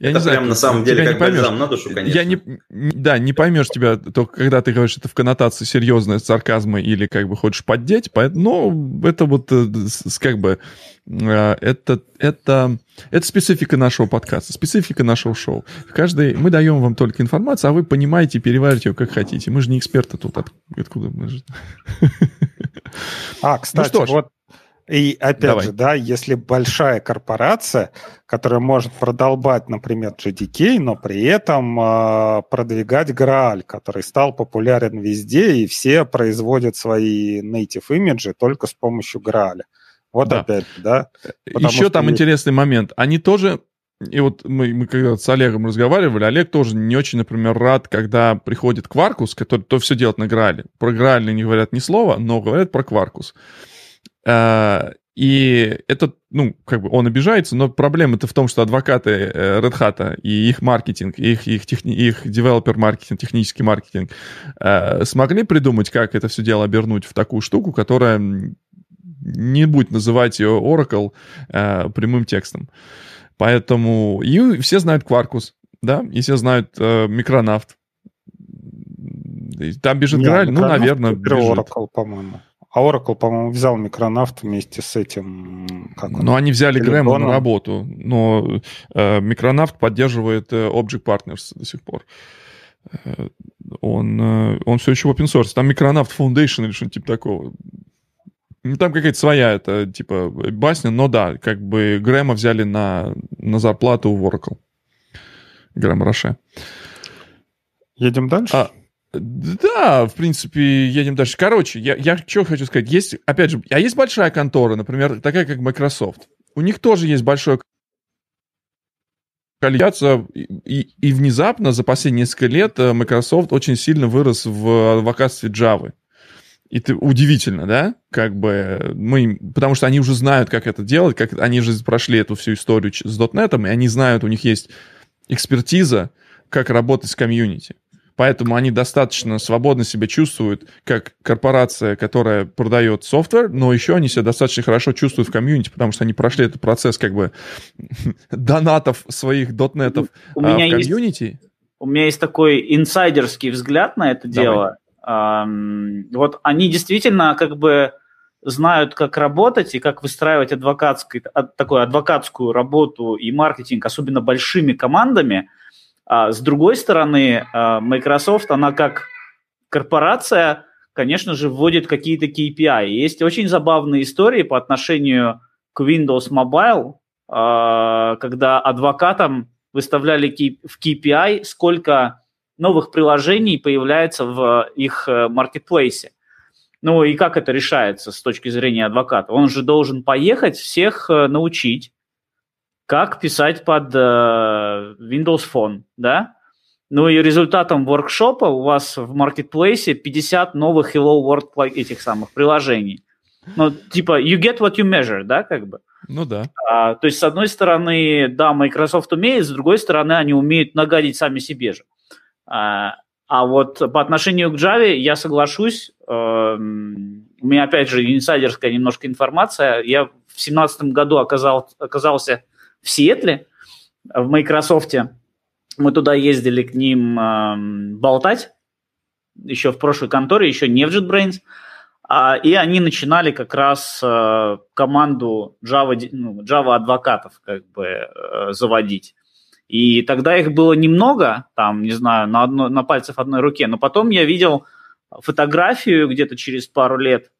Я это не прям знаю, на самом деле как бальзам на душу, конечно. Не поймешь тебя, только когда ты говоришь это в коннотации серьезной, сарказма или как бы хочешь поддеть, но это вот как бы... Это специфика нашего подкаста, специфика нашего шоу. Мы даем вам только информацию, а вы понимаете, перевариваете ее как хотите. Мы же не эксперты тут, откуда мы же... Кстати, вот... И опять же, да, если большая корпорация, которая может продолбать, например, GDK, но при этом продвигать Грааль, который стал популярен везде, и все производят свои native имиджи только с помощью Грааля. Вот опять, да. Еще там интересный момент. Они тоже... И вот мы когда с Олегом разговаривали, Олег тоже не очень, например, рад, когда приходит Quarkus, который то все делает на Граале. Про Грааль не говорят ни слова, но говорят про Quarkus. И это, ну, как бы он обижается, но проблема-то в том, что адвокаты Red Hat и их маркетинг, их девелопер-маркетинг, технический маркетинг смогли придумать, как это все дело обернуть в такую штуку, которая не будет называть ее Oracle прямым текстом. Поэтому... И все знают Quarkus, да, и все знают Micronaut. Там бежит Грааль, наверное, бежит. Oracle, по-моему. А Oracle, по-моему, взял Micronaut вместе с этим... Ну, они взяли Грэма на работу, но Micronaut поддерживает Object Partners до сих пор. Он все еще в open source. Там Micronaut Foundation или что-нибудь типа такого. Там какая-то своя это типа басня, но да, как бы Грэма взяли на зарплату в Oracle. Грэм Роше. Едем дальше? Да, в принципе, едем дальше. Короче, я что хочу сказать. Есть, опять же, а есть большая контора, например, такая, как Microsoft. У них тоже есть большое количество. И внезапно за последние несколько лет Microsoft очень сильно вырос в адвокатстве Java. И это удивительно, да? Как бы мы... Потому что они уже знают, как это делать. Они же прошли эту всю историю с .NET, и они знают, у них есть экспертиза, как работать с комьюнити. Поэтому они достаточно свободно себя чувствуют, как корпорация, которая продает софтвер, но еще они себя достаточно хорошо чувствуют в комьюнити, потому что они прошли этот процесс как бы донатов своих дотнетов в комьюнити. У меня есть такой инсайдерский взгляд на это дело. Вот они действительно как бы знают, как работать и как выстраивать адвокатскую работу и маркетинг, особенно большими командами. А с другой стороны, Microsoft, она как корпорация, конечно же, вводит какие-то KPI. Есть очень забавные истории по отношению к Windows Mobile, когда адвокатам выставляли в KPI, сколько новых приложений появляется в их маркетплейсе. Ну и как это решается с точки зрения адвоката? Он же должен поехать всех научить, как писать под Windows Phone, да? Ну и результатом воркшопа у вас в маркетплейсе 50 новых Hello World этих самых приложений. Ну, типа, you get what you measure, да, как бы? Ну да. То есть, с одной стороны, да, Microsoft умеет, с другой стороны, они умеют нагадить сами себе же. А вот по отношению к Java я соглашусь. У меня, опять же, инсайдерская немножко информация. Я в 2017 году оказался в Сиэтле, в Microsoft. Мы туда ездили к ним болтать, еще в прошлой конторе, еще не в JetBrains. И они начинали как раз команду Java-адвокатов как бы заводить. И тогда их было немного, там, не знаю, на пальцах одной руки. Но потом я видел фотографию где-то через пару лет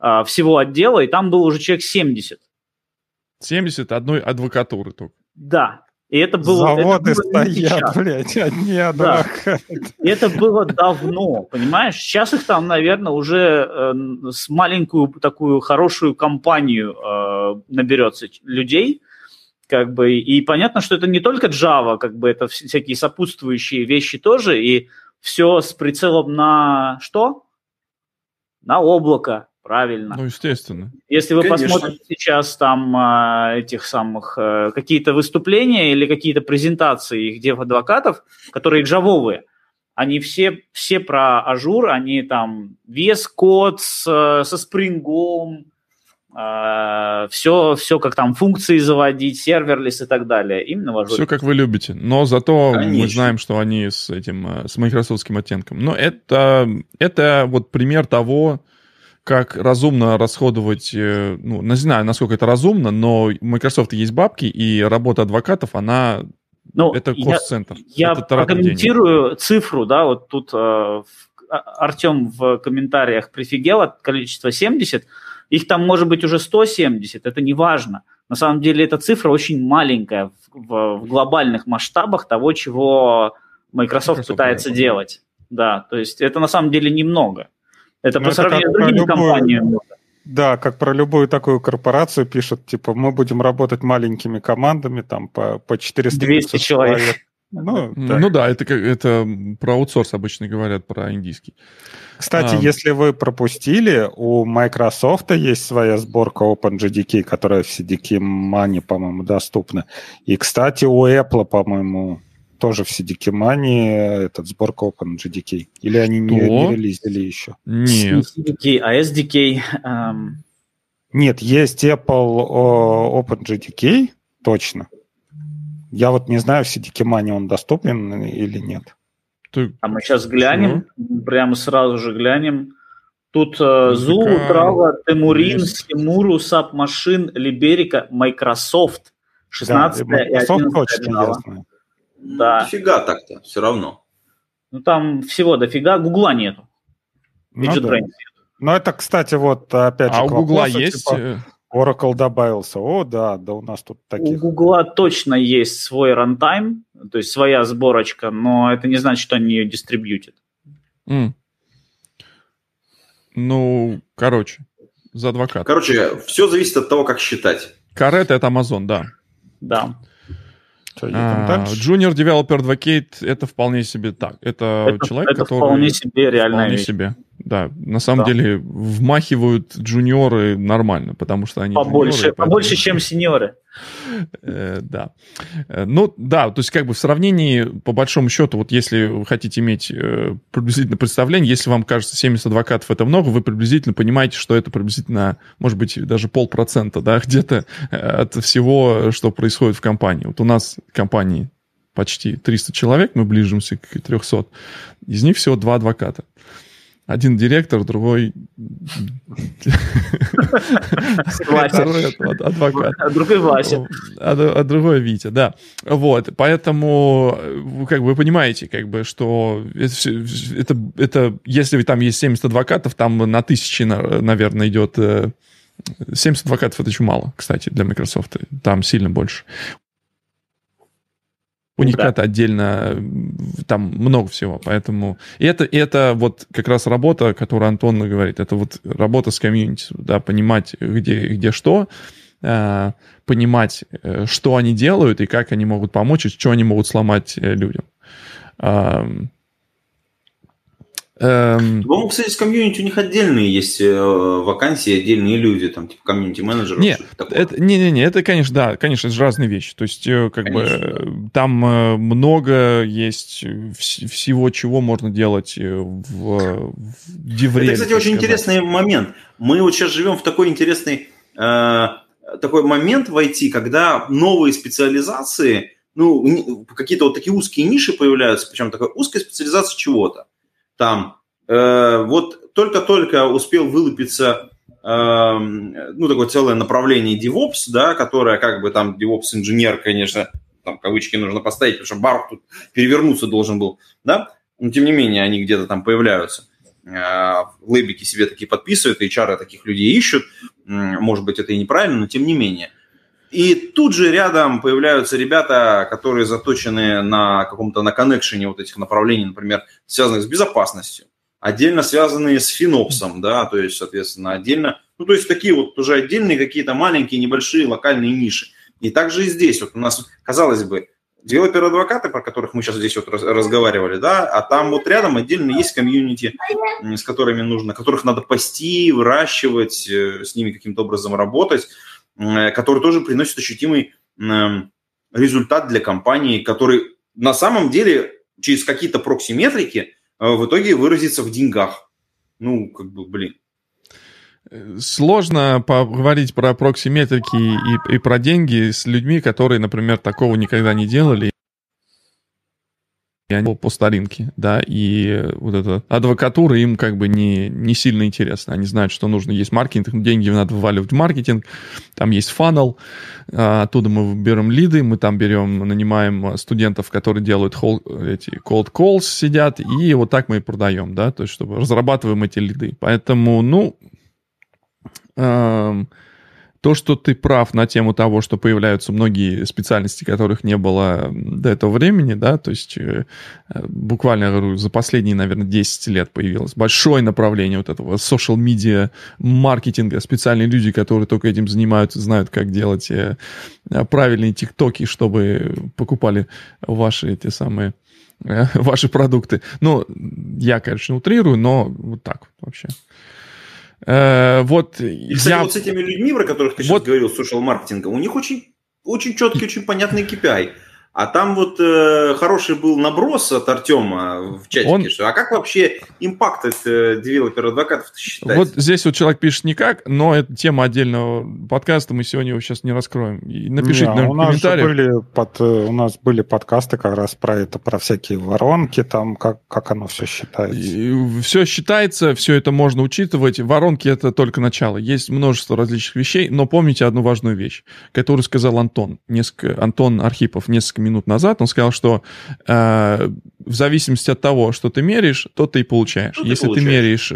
всего отдела, и там было уже человек 70. 71 адвокатуры только. Да. И это было... Заводы это было стоят, блядь, одни адвокаты. Да. Это было давно, понимаешь? Сейчас их там, наверное, уже с маленькую такую хорошую компанию наберется людей, как бы, и понятно, что это не только Java, как бы, это всякие сопутствующие вещи тоже, и все с прицелом на что? На облако. Правильно. Ну, естественно. Если вы посмотрите сейчас там этих самых какие-то выступления или какие-то презентации их дев-адвокатов, которые джавовые, они все про ажур, они там вес код со спрингом, все как там функции заводить, серверлес и так далее. Именно в ажуре. Все как вы любите. Но зато конечно, мы знаем, что они с этим, с майкрософтским оттенком. Но это вот пример того, как разумно расходовать, ну, не знаю, насколько это разумно, но у Microsoft есть бабки, и работа адвокатов, она, ну, это кост-центр. Я прокомментирую цифру, да, вот тут Артем в комментариях прифигел от количества 70, их там может быть уже 170, это не важно. На самом деле эта цифра очень маленькая в глобальных масштабах того, чего Microsoft пытается делать. Да, то есть это на самом деле немного. Это по сравнению с другими компаниями. Да, как про любую такую корпорацию пишут, типа, мы будем работать маленькими командами, там, по 400-200 человек. Ну да, это про аутсорс обычно говорят, про индийский. Кстати, если вы пропустили, у Microsoft есть своя сборка OpenJDK, которая в CDK Money, по-моему, доступна. И, кстати, у Apple, по-моему... тоже в CDK Money, этот сборка OpenJDK. Или они не релизили еще? Нет. CDK, а SDK? Нет, есть Apple OpenJDK, точно. Я вот не знаю, в CDK Money он доступен или нет. А мы сейчас глянем, прямо сразу же глянем. Тут Зуму, Трава, Тимурин, Симуру, Сап Машин, Либерика, Microsoft, 16 да, и 11 точно. Да. Дофига так-то, все равно. Ну там всего дофига, Гугла нету. Ну, да. Ну это, кстати, вот опять же... А у Гугла есть... Типа... Oracle добавился. О, да, да у нас тут таких. У Гугла точно есть свой рантайм, то есть своя сборочка, но это не значит, что они ее дистрибьютят. Ну, короче, за адвоката. Короче, все зависит от того, как считать. Карета — это Amazon, да. Да. Junior Developer Advocate — это вполне себе так. Это человек, это который... вполне себе реальная вполне вещь. Себе. Да, на самом деле вмахивают джуниоры нормально, потому что они... Побольше, чем сеньоры. Да. Ну, да, то есть как бы в сравнении, по большому счету, вот если вы хотите иметь приблизительно представление, если вам кажется 70 адвокатов это много, вы приблизительно понимаете, что это приблизительно, может быть, даже 0,5%, да, где-то от всего, что происходит в компании. Вот у нас компании почти 300 человек, мы ближимся к 300, из них всего 2 адвоката. Один директор, другой адвокат. А другой Вася. А другой Витя, да. Вот, поэтому как бы вы понимаете, как бы, что это если там есть 70 адвокатов, там на 1000, наверное, идет... 70 адвокатов — это еще мало, кстати, для Microsoft. Там сильно больше. У них как-то отдельно, там много всего, поэтому... И это вот как раз работа, о которой Антон говорит, это вот работа с комьюнити, да, понимать, где что, понимать, что они делают и как они могут помочь, и что они могут сломать людям. По-моему, кстати, с комьюнити у них отдельные есть вакансии, отдельные люди, там, типа комьюнити-менеджеров. Не, это, конечно, да, конечно, это же разные вещи. То есть, как бы, там много есть всего, чего можно делать в девре. Это, кстати, очень интересный момент. Мы вот сейчас живем в такой интересный такой момент в IT, когда новые специализации, ну, какие-то вот такие узкие ниши появляются, причем такая узкая специализация чего-то. Там вот только-только успел вылупиться ну, такое целое направление DevOps, да, которое как бы там DevOps-инженер, конечно, там кавычки нужно поставить, потому что Барк тут перевернуться должен был, да, но тем не менее они где-то там появляются. Лэббики себе такие подписывают, HR таких людей ищут, может быть, это и неправильно, но тем не менее. И тут же рядом появляются ребята, которые заточены на каком-то на коннекшене вот этих направлений, например, связанных с безопасностью, отдельно связанные с финопсом, да, то есть, соответственно, отдельно, ну, то есть такие вот уже отдельные какие-то маленькие, небольшие локальные ниши. И также и здесь вот у нас, казалось бы, девелоперы-адвокаты, про которых мы сейчас здесь вот разговаривали, да, а там вот рядом отдельно есть комьюнити, с которыми нужно, которых надо пасти, выращивать, с ними каким-то образом работать, который тоже приносит ощутимый результат для компании, который на самом деле через какие-то прокси-метрики в итоге выразится в деньгах. Ну, как бы, блин. Сложно поговорить про прокси-метрики и про деньги с людьми, которые, например, такого никогда не делали. И они по старинке, да, и вот эта адвокатура им как бы не сильно интересна. Они знают, что нужно есть маркетинг, деньги надо вываливать в маркетинг, там есть фаннел, оттуда мы берем лиды, мы там берем, нанимаем студентов, которые делают cold calls, сидят, и вот так мы и продаем, да, то есть чтобы разрабатываем эти лиды. Поэтому, ну, то, что ты прав на тему того, что появляются многие специальности, которых не было до этого времени, да, то есть буквально за последние, наверное, 10 лет появилось большое направление вот этого social-media маркетинга, специальные люди, которые только этим занимаются, знают, как делать правильные тиктоки, чтобы покупали ваши эти самые, ваши продукты. Ну, я, конечно, утрирую, но вот так вот вообще. Вот, и, кстати, вот с этими людьми, про которых ты сейчас говорил, с social-маркетингом, у них очень, очень четкий, очень понятный KPI. А там вот хороший был наброс от Артема в чатике. А как вообще импакт от девелопер-адвокатов считать? Вот здесь вот человек пишет никак, но это тема отдельного подкаста, мы сегодня его сейчас не раскроем. И напишите нам в комментариях. У нас были подкасты как раз про это, про всякие воронки, там как оно все считается. И все считается, все это можно учитывать. Воронки — это только начало. Есть множество различных вещей, но помните одну важную вещь, которую сказал Антон Архипов несколько минут назад. Он сказал, что в зависимости от того, что ты меряешь, то ты и получаешь. Если ты меряешь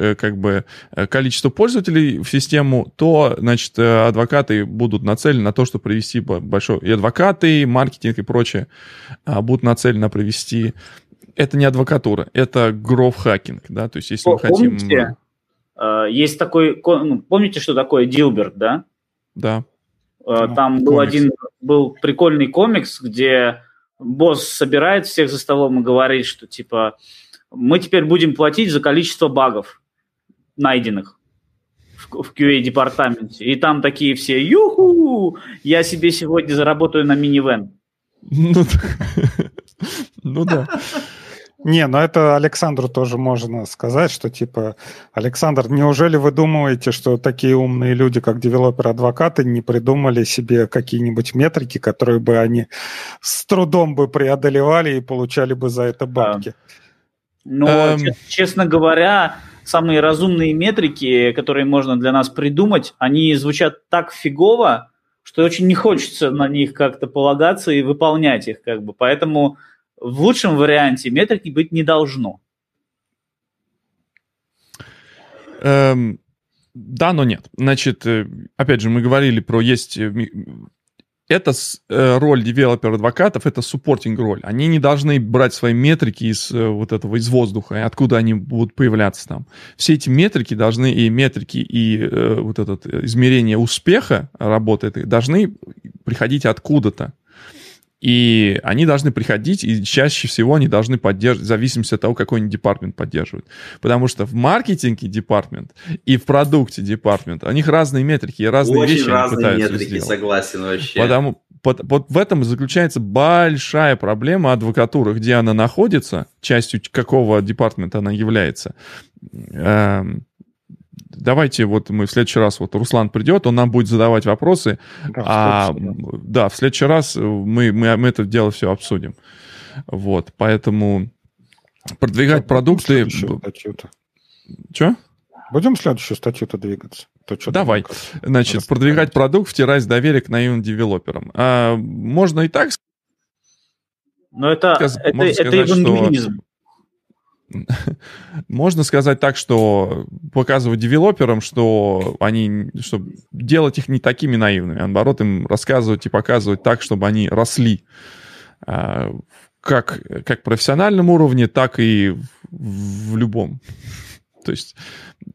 количество пользователей в систему, то, значит, адвокаты будут нацелены на то, чтобы привести большое... И адвокаты, и маркетинг, и прочее будут нацелены на привести... Это не адвокатура, это гроф-хакинг, да? То есть, если мы хотим... Помните, есть такой... Помните, что такое Дилберт, да? Да. Там был прикольный комикс, где босс собирает всех за столом и говорит, что типа мы теперь будем платить за количество багов, найденных в QA-департаменте. И там такие все: «Юху! Я себе сегодня заработаю на минивэн». Ну да. Не, но это Александру тоже можно сказать, что типа: Александр, неужели вы думаете, что такие умные люди, как девелоперы-адвокаты, не придумали себе какие-нибудь метрики, которые бы они с трудом бы преодолевали и получали бы за это бабки? Ну, честно говоря, самые разумные метрики, которые можно для нас придумать, они звучат так фигово, что очень не хочется на них как-то полагаться и выполнять их, как бы, поэтому... В лучшем варианте метрики быть не должно. Да, но нет. Значит, опять же, мы говорили про Это роль девелопер-адвокатов, это суппортинг-роль. Они не должны брать свои метрики из воздуха, откуда они будут появляться там. Все эти метрики должны, и метрики, и измерение успеха работы этой должны приходить откуда-то. И они должны приходить, и чаще всего они должны поддерживать, в зависимости от того, какой они департмент поддерживают. Потому что в маркетинге департмент и в продукте департмент, у них разные метрики и разные вещи. Очень разные метрики, согласен вообще. Вот в этом заключается большая проблема адвокатуры, где она находится, частью какого департмента она является. Давайте мы в следующий раз, Руслан придет, он нам будет задавать вопросы. Да, в следующий раз мы это дело все обсудим. Поэтому продвигать продукты... Че? Будем следующую статью-то двигаться. Давай. Значит, продвигать продукт, втирать доверие к наивным девелоперам. Можно и так сказать. Но это эвангелизм. Можно сказать так, что показывать девелоперам, что делать их не такими наивными, а наоборот им рассказывать и показывать так, чтобы они росли как в профессиональном уровне, так и в любом. То есть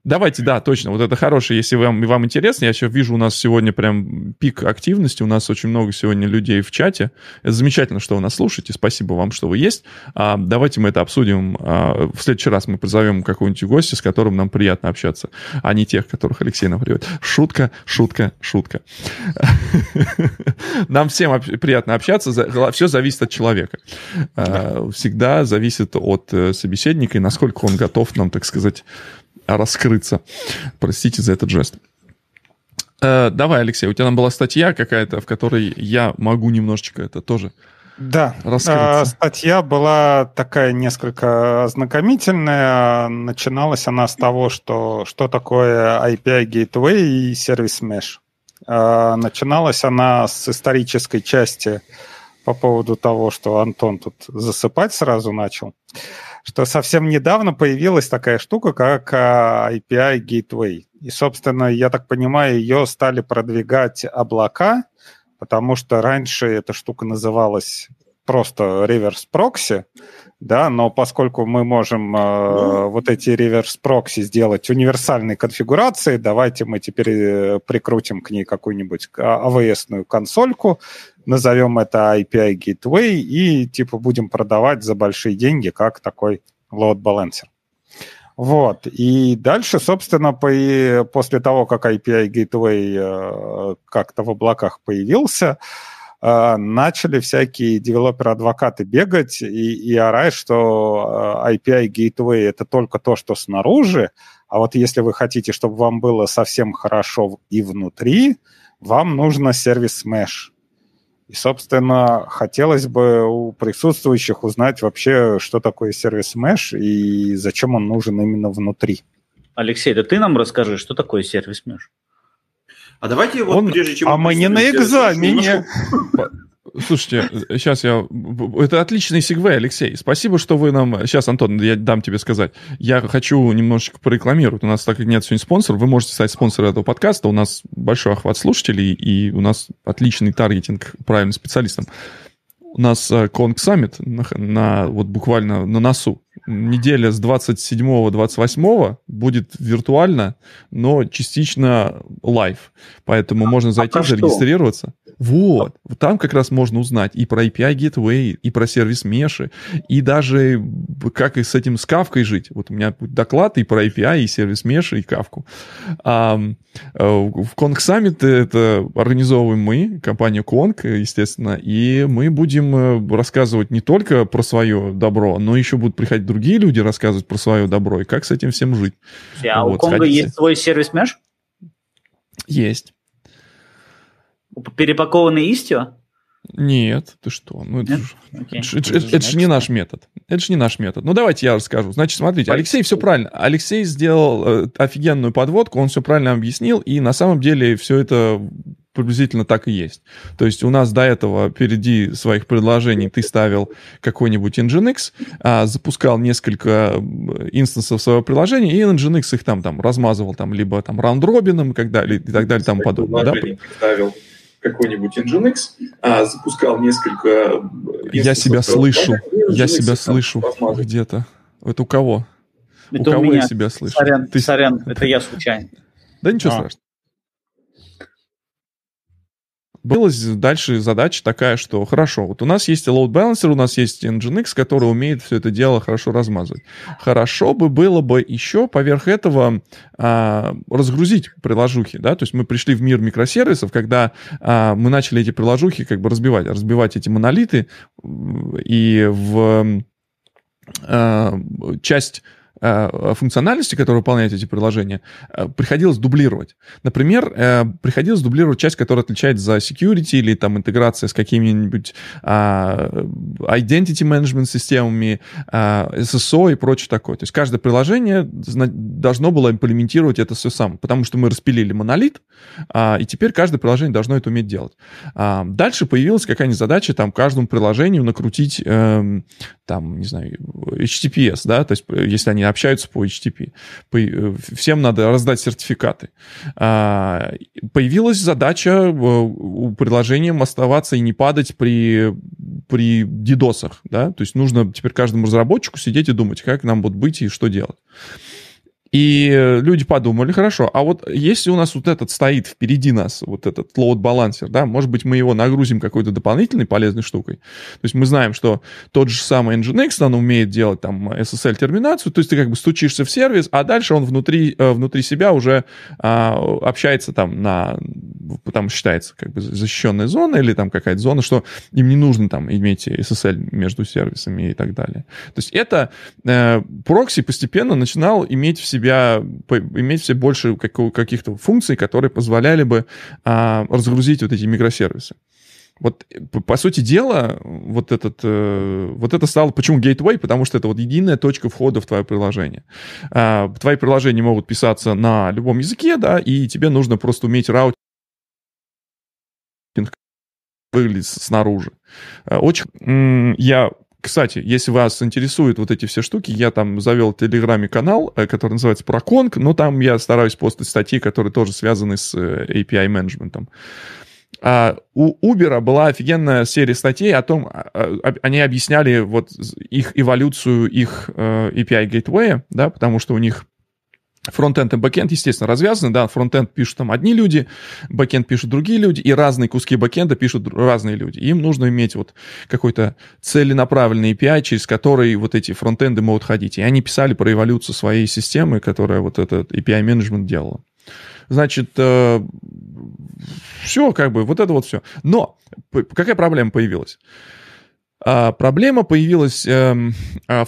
давайте, да, точно, это хорошее, если вам интересно. Я еще вижу, у нас сегодня прям пик активности, у нас очень много сегодня людей в чате. Это замечательно, что вы нас слушаете, спасибо вам, что вы есть. Давайте мы это обсудим. В следующий раз мы призовем какого-нибудь гостя, с которым нам приятно общаться, а не тех, которых Алексей нам приводит. Шутка. Нам всем приятно общаться, все зависит от человека. Всегда зависит от собеседника и насколько он готов нам, так сказать, раскрыться. Простите за этот жест. Давай, Алексей, у тебя там была статья какая-то, в которой я могу немножечко это тоже раскрыться. Статья была такая несколько ознакомительная. Начиналась она с того, что такое API Gateway и сервис Mesh. Начиналась она с исторической части по поводу того, что Антон тут засыпать сразу начал, что совсем недавно появилась такая штука, как API Gateway. И, собственно, я так понимаю, ее стали продвигать облака, потому что раньше эта штука называлась просто реверс-прокси, да, но поскольку мы можем вот эти реверс-прокси сделать универсальной конфигурацией, давайте мы теперь прикрутим к ней какую-нибудь AWS-ную консольку, назовем это API Gateway и типа будем продавать за большие деньги как такой load balancer. И дальше, собственно, после того, как API Gateway как-то в облаках появился, начали всякие девелопер-адвокаты бегать и орать, что API Gateway — это только то, что снаружи, а вот если вы хотите, чтобы вам было совсем хорошо и внутри, вам нужно сервис Mesh. И, собственно, хотелось бы у присутствующих узнать вообще, что такое сервис Mesh и зачем он нужен именно внутри. Алексей, да ты нам расскажи, что такое сервис Mesh. А давайте его вот прежде чем... А мы не на экзамене. Слушайте, сейчас я... Это отличный сегвей, Алексей. Спасибо, что вы нам... Сейчас, Антон, я дам тебе сказать. Я хочу немножечко прорекламировать. У нас, так как нет сегодня спонсора, вы можете стать спонсором этого подкаста. У нас большой охват слушателей, и у нас отличный таргетинг правильным специалистам. У нас Конг Саммит вот буквально на носу. Неделя с 27-28 будет виртуально, но частично лайв. Поэтому можно зайти, зарегистрироваться. Вот. Там как раз можно узнать и про API Gateway, и про сервис Mesh, и даже как и с этим с Кавкой жить. Вот у меня будет доклад и про API, и сервис Mesh, и Кавку. В Конг Саммит это организовываем мы, компания Конг, естественно, и мы будем рассказывать не только про свое добро, но еще будут приходить другие люди рассказывать про свое добро и как с этим всем жить. А вот, у Конга сходите. Есть свой сервис Mesh? Есть. Перепакованный Istio? Нет, ты что? Ну, это же не наш метод. Это же не наш метод. Ну, давайте я расскажу. Значит, смотрите, Алексей все правильно. Алексей сделал офигенную подводку, он все правильно объяснил, и на самом деле все это... приблизительно так и есть. То есть у нас до этого впереди своих предложений ты ставил какой-нибудь Nginx, запускал несколько инстансов своего приложения, и Nginx их там размазывал, либо раунд-робином и так далее, там подобное. Да? Ставил какой-нибудь Nginx, запускал несколько инстансов. Я себя слышу где-то. Это у кого? Это у кого меня. Я себя слышу? Сорян, это я случайно. Да ничего страшного. Была дальше задача такая, что хорошо, вот у нас есть load balancer, у нас есть Nginx, который умеет все это дело хорошо размазывать. Хорошо бы было бы еще поверх этого разгрузить приложухи, да, то есть мы пришли в мир микросервисов, когда мы начали эти приложухи как бы разбивать эти монолиты, и в часть функциональности, которые выполняют эти приложения, приходилось дублировать. Например, приходилось дублировать часть, которая отвечает за security или там интеграция с какими-нибудь identity management системами, SSO и прочее такое. То есть каждое приложение должно было имплементировать это все само, потому что мы распилили монолит, и теперь каждое приложение должно это уметь делать. Дальше появилась какая-нибудь задача там каждому приложению накрутить там, не знаю, HTTPS, да, то есть если они общаются по HTTP. Всем надо раздать сертификаты. Появилась задача у приложения оставаться и не падать при дидосах. Да? То есть нужно теперь каждому разработчику сидеть и думать, как нам будет быть и что делать. И люди подумали, хорошо, а вот если у нас вот этот стоит впереди нас, вот этот load balancer, да, может быть, мы его нагрузим какой-то дополнительной полезной штукой. То есть мы знаем, что тот же самый Nginx, он умеет делать там SSL-терминацию, то есть ты как бы стучишься в сервис, а дальше он внутри себя уже общается там потому считается как бы защищенная зона или там какая-то зона, что им не нужно там иметь SSL между сервисами и так далее. То есть это прокси постепенно начинал иметь в себе иметь все больше каких-то функций, которые позволяли бы разгрузить вот эти микросервисы. Вот, по сути дела, вот это стало... Почему Gateway? Потому что это вот единая точка входа в твое приложение. Твои приложения могут писаться на любом языке, да, и тебе нужно просто уметь раутинг выглядеть снаружи. Очень... Кстати, если вас интересуют вот эти все штуки, я там завел в Телеграме канал, который называется «Про Конг», но там я стараюсь постить статьи, которые тоже связаны с API-менеджментом. У Uber была офигенная серия статей о том, они объясняли вот их эволюцию, их API-гейтвея, да, потому что у них фронт-энд и бэкэнд, естественно, развязаны, да, фронт-энд пишут там одни люди, бэкэнд пишут другие люди, и разные куски бэкэнда пишут разные люди. Им нужно иметь вот какой-то целенаправленный API, через который вот эти фронт-энды могут ходить. И они писали про эволюцию своей системы, которая вот этот API-менеджмент делала. значит, все, как бы, вот это вот все. Но какая проблема появилась? Проблема появилась в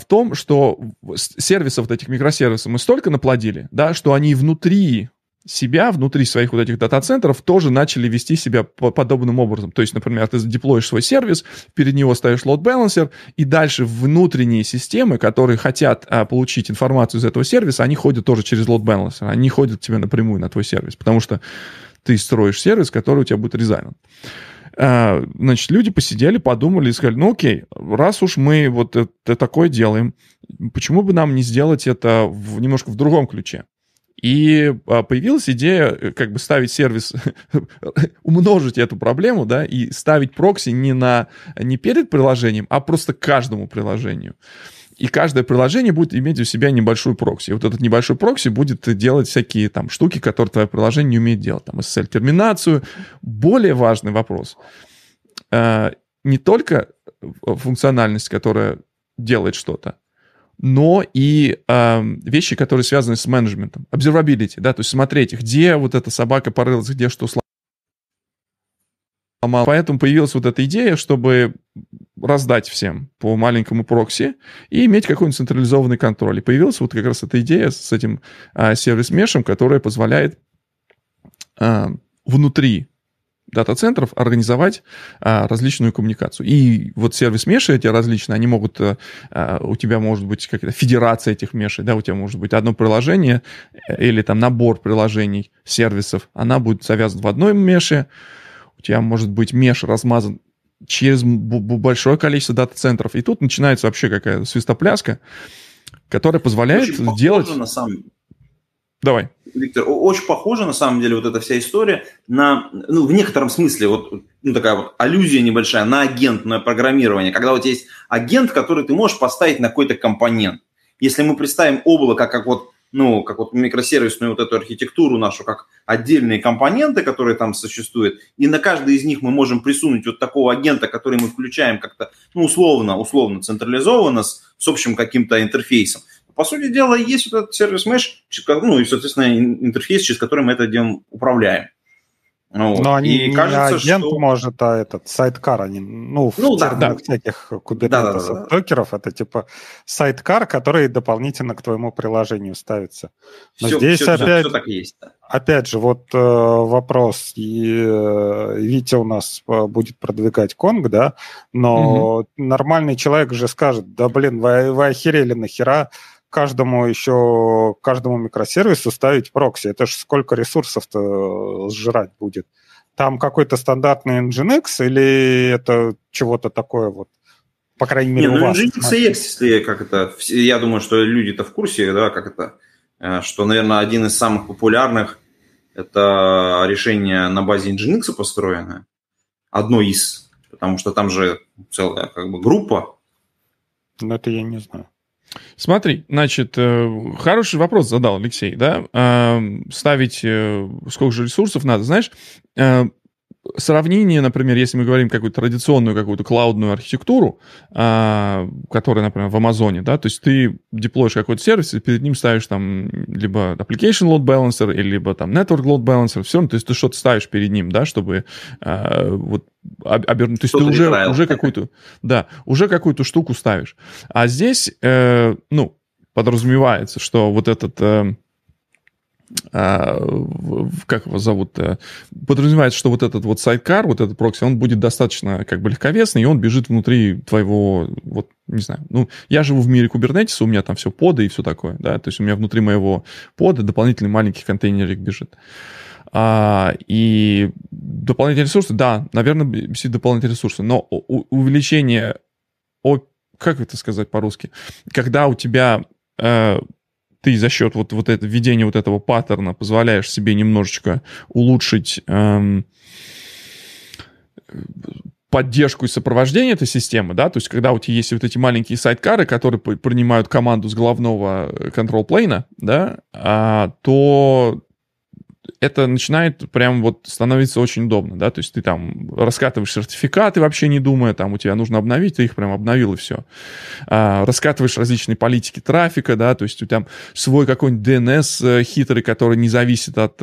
том, что сервисов, вот этих микросервисов, мы столько наплодили, да, что они внутри себя, внутри своих вот этих дата-центров тоже начали вести себя подобным образом. То есть, например, ты задеплоишь свой сервис, перед него ставишь load-balancer, и дальше внутренние системы, которые хотят получить информацию из этого сервиса, они ходят тоже через load-balancer, они ходят к тебе напрямую на твой сервис, потому что ты строишь сервис, который у тебя будет резайнен. Значит, люди посидели, подумали и сказали, ну окей, раз уж мы вот это такое делаем, почему бы нам не сделать это немножко в другом ключе? И появилась идея как бы ставить сервис, умножить эту проблему, да, и ставить прокси не перед приложением, а просто каждому приложению. И каждое приложение будет иметь у себя небольшую прокси. И вот этот небольшой прокси будет делать всякие там штуки, которые твое приложение не умеет делать. Там SSL-терминацию. Более важный вопрос. Не только функциональность, которая делает что-то, но и вещи, которые связаны с менеджментом. Observability, да, то есть смотреть, где вот эта собака порылась, где что сломала. Поэтому появилась вот эта идея, чтобы раздать всем по маленькому прокси и иметь какой-нибудь централизованный контроль. И появилась вот как раз эта идея с этим сервис-мешем, которая позволяет внутри дата-центров организовать различную коммуникацию. И вот сервис-меши эти различные, они могут... у тебя может быть какая-то федерация этих мешей, да, у тебя может быть одно приложение или там набор приложений, сервисов, она будет завязана в одной меше, у тебя может быть меш размазан через большое количество дата-центров. И тут начинается вообще какая-то свистопляска, которая позволяет делать... Давай. Виктор, очень похоже, на самом деле, вот эта вся история на, ну, в некотором смысле, вот ну, такая вот аллюзия небольшая на агентное программирование, когда у тебя есть агент, который ты можешь поставить на какой-то компонент. Если мы представим облако как вот, ну, как вот микросервисную вот эту архитектуру нашу, как отдельные компоненты, которые там существуют, и на каждый из них мы можем присунуть вот такого агента, который мы включаем как-то, ну, условно централизованно с общим каким-то интерфейсом. По сути дела, есть вот этот сервис-меш, ну и, соответственно, интерфейс, через который мы это делом управляем. Вот. Но они и не кажется, агент что... может, а этот сайдкар, они, ну, в терминах всяких кубернетов-докеров, это типа сайдкар, который дополнительно к твоему приложению ставится. Но все, здесь все, опять, все так и есть. Опять же, вот вопрос, и, Витя у нас будет продвигать Конг, да, но нормальный человек же скажет, да блин, вы охерели нахера, каждому микросервису ставить прокси. Это же сколько ресурсов-то сжирать будет. Там какой-то стандартный Nginx или это чего-то такое вот? По крайней мере, у вас. Nginx и X, если как это... Я думаю, что люди-то в курсе, да, как это... Что, наверное, один из самых популярных это решение на базе Nginx построенное. Одно из. Потому что там же целая как бы группа. Но это я не знаю. Смотри, значит, хороший вопрос задал Алексей, да, ставить сколько же ресурсов надо, знаешь, сравнение, например, если мы говорим какую-то традиционную какую-то клаудную архитектуру, которая, например, в Амазоне, да, то есть ты деплоишь какой-то сервис, и перед ним ставишь там либо application load balancer, либо там network load balancer, все равно, то есть ты что-то ставишь перед ним, да, чтобы вот обернуть, то есть ты уже какую-то штуку ставишь. А здесь, ну, подразумевается, что вот этот... как его зовут, подразумевается, что вот этот вот сайдкар, вот этот прокси, он будет достаточно как бы легковесный, и он бежит внутри твоего, вот, не знаю, ну, я живу в мире кубернетиса, у меня там все поды и все такое, да, то есть у меня внутри моего пода дополнительный маленький контейнерик бежит. И дополнительные ресурсы, да, наверное, все дополнительные ресурсы, но увеличение, как это сказать по-русски, когда у тебя... ты за счет вот это, введения вот этого паттерна позволяешь себе немножечко улучшить поддержку и сопровождение этой системы, да, то есть когда у тебя есть вот эти маленькие сайдкары, которые принимают команду с головного контрол-плейна, да, то это начинает прям вот становиться очень удобно, да, то есть ты там раскатываешь сертификаты вообще не думая, там у тебя нужно обновить, ты их прям обновил и все. Раскатываешь различные политики трафика, да, то есть у тебя там свой какой-нибудь DNS хитрый, который не зависит от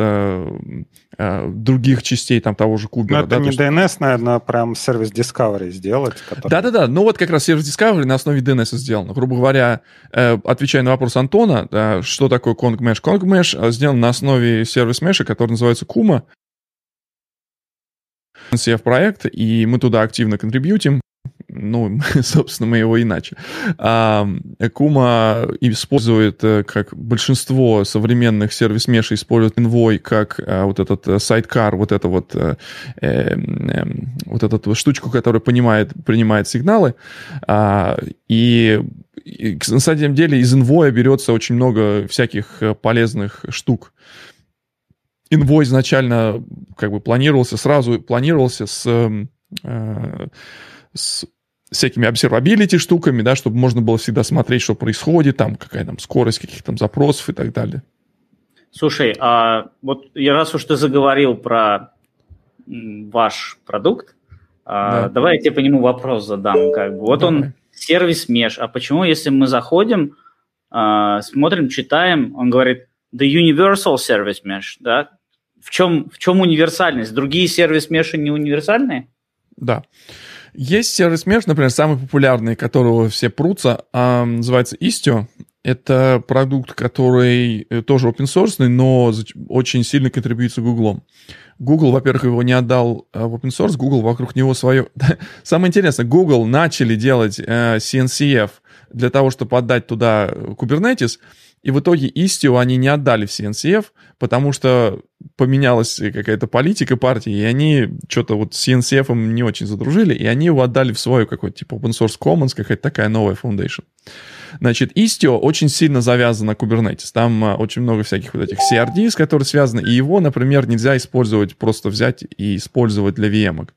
других частей там того же Кубера. Но это да, не DNS, наверное, прям сервис Discovery сделать. Который... Да-да-да, ну вот как раз сервис Discovery на основе DNS сделан. Грубо говоря, отвечая на вопрос Антона, что такое ConcMesh? ConcMesh сделан на основе сервис-меша, который называется Kuma. CF-проект, и мы туда активно контрибьютим. Ну, собственно, мы его и начали. Kuma использует, как большинство современных сервис-мешей, использует Envoy как вот этот sidecar, вот эту штучку, которая принимает сигналы. И на самом деле из Envoy берется очень много всяких полезных штук. Envoy изначально как бы планировался с всякими observability штуками, да, чтобы можно было всегда смотреть, что происходит, там, какая там скорость каких там запросов и так далее. Слушай, а вот раз уж ты заговорил про ваш продукт, да. Давай я тебе по нему вопрос задам. Как бы. Вот давай. Он сервис меш, а почему, если мы заходим, смотрим, читаем, он говорит the universal service mesh, да? В чем универсальность? Другие сервис меши не универсальные? Да. Есть сервис-меш, например, самый популярный, которого все прутся, называется Istio. Это продукт, который тоже open-source, но очень сильно контрибьюется Google. Google, во-первых, его не отдал в open-source, Google вокруг него свое... Самое интересное, Google начали делать CNCF для того, чтобы отдать туда Kubernetes, и в итоге Istio они не отдали в CNCF, потому что поменялась какая-то политика партии, и они что-то вот с CNCF не очень задружили, и они его отдали в свою какой-то типа Open Source Commons, какая-то такая новая foundation. Значит, Istio очень сильно завязан на Kubernetes. Там очень много всяких вот этих CRDs, которые связаны, и его, например, нельзя использовать, просто взять и использовать для VM-ок.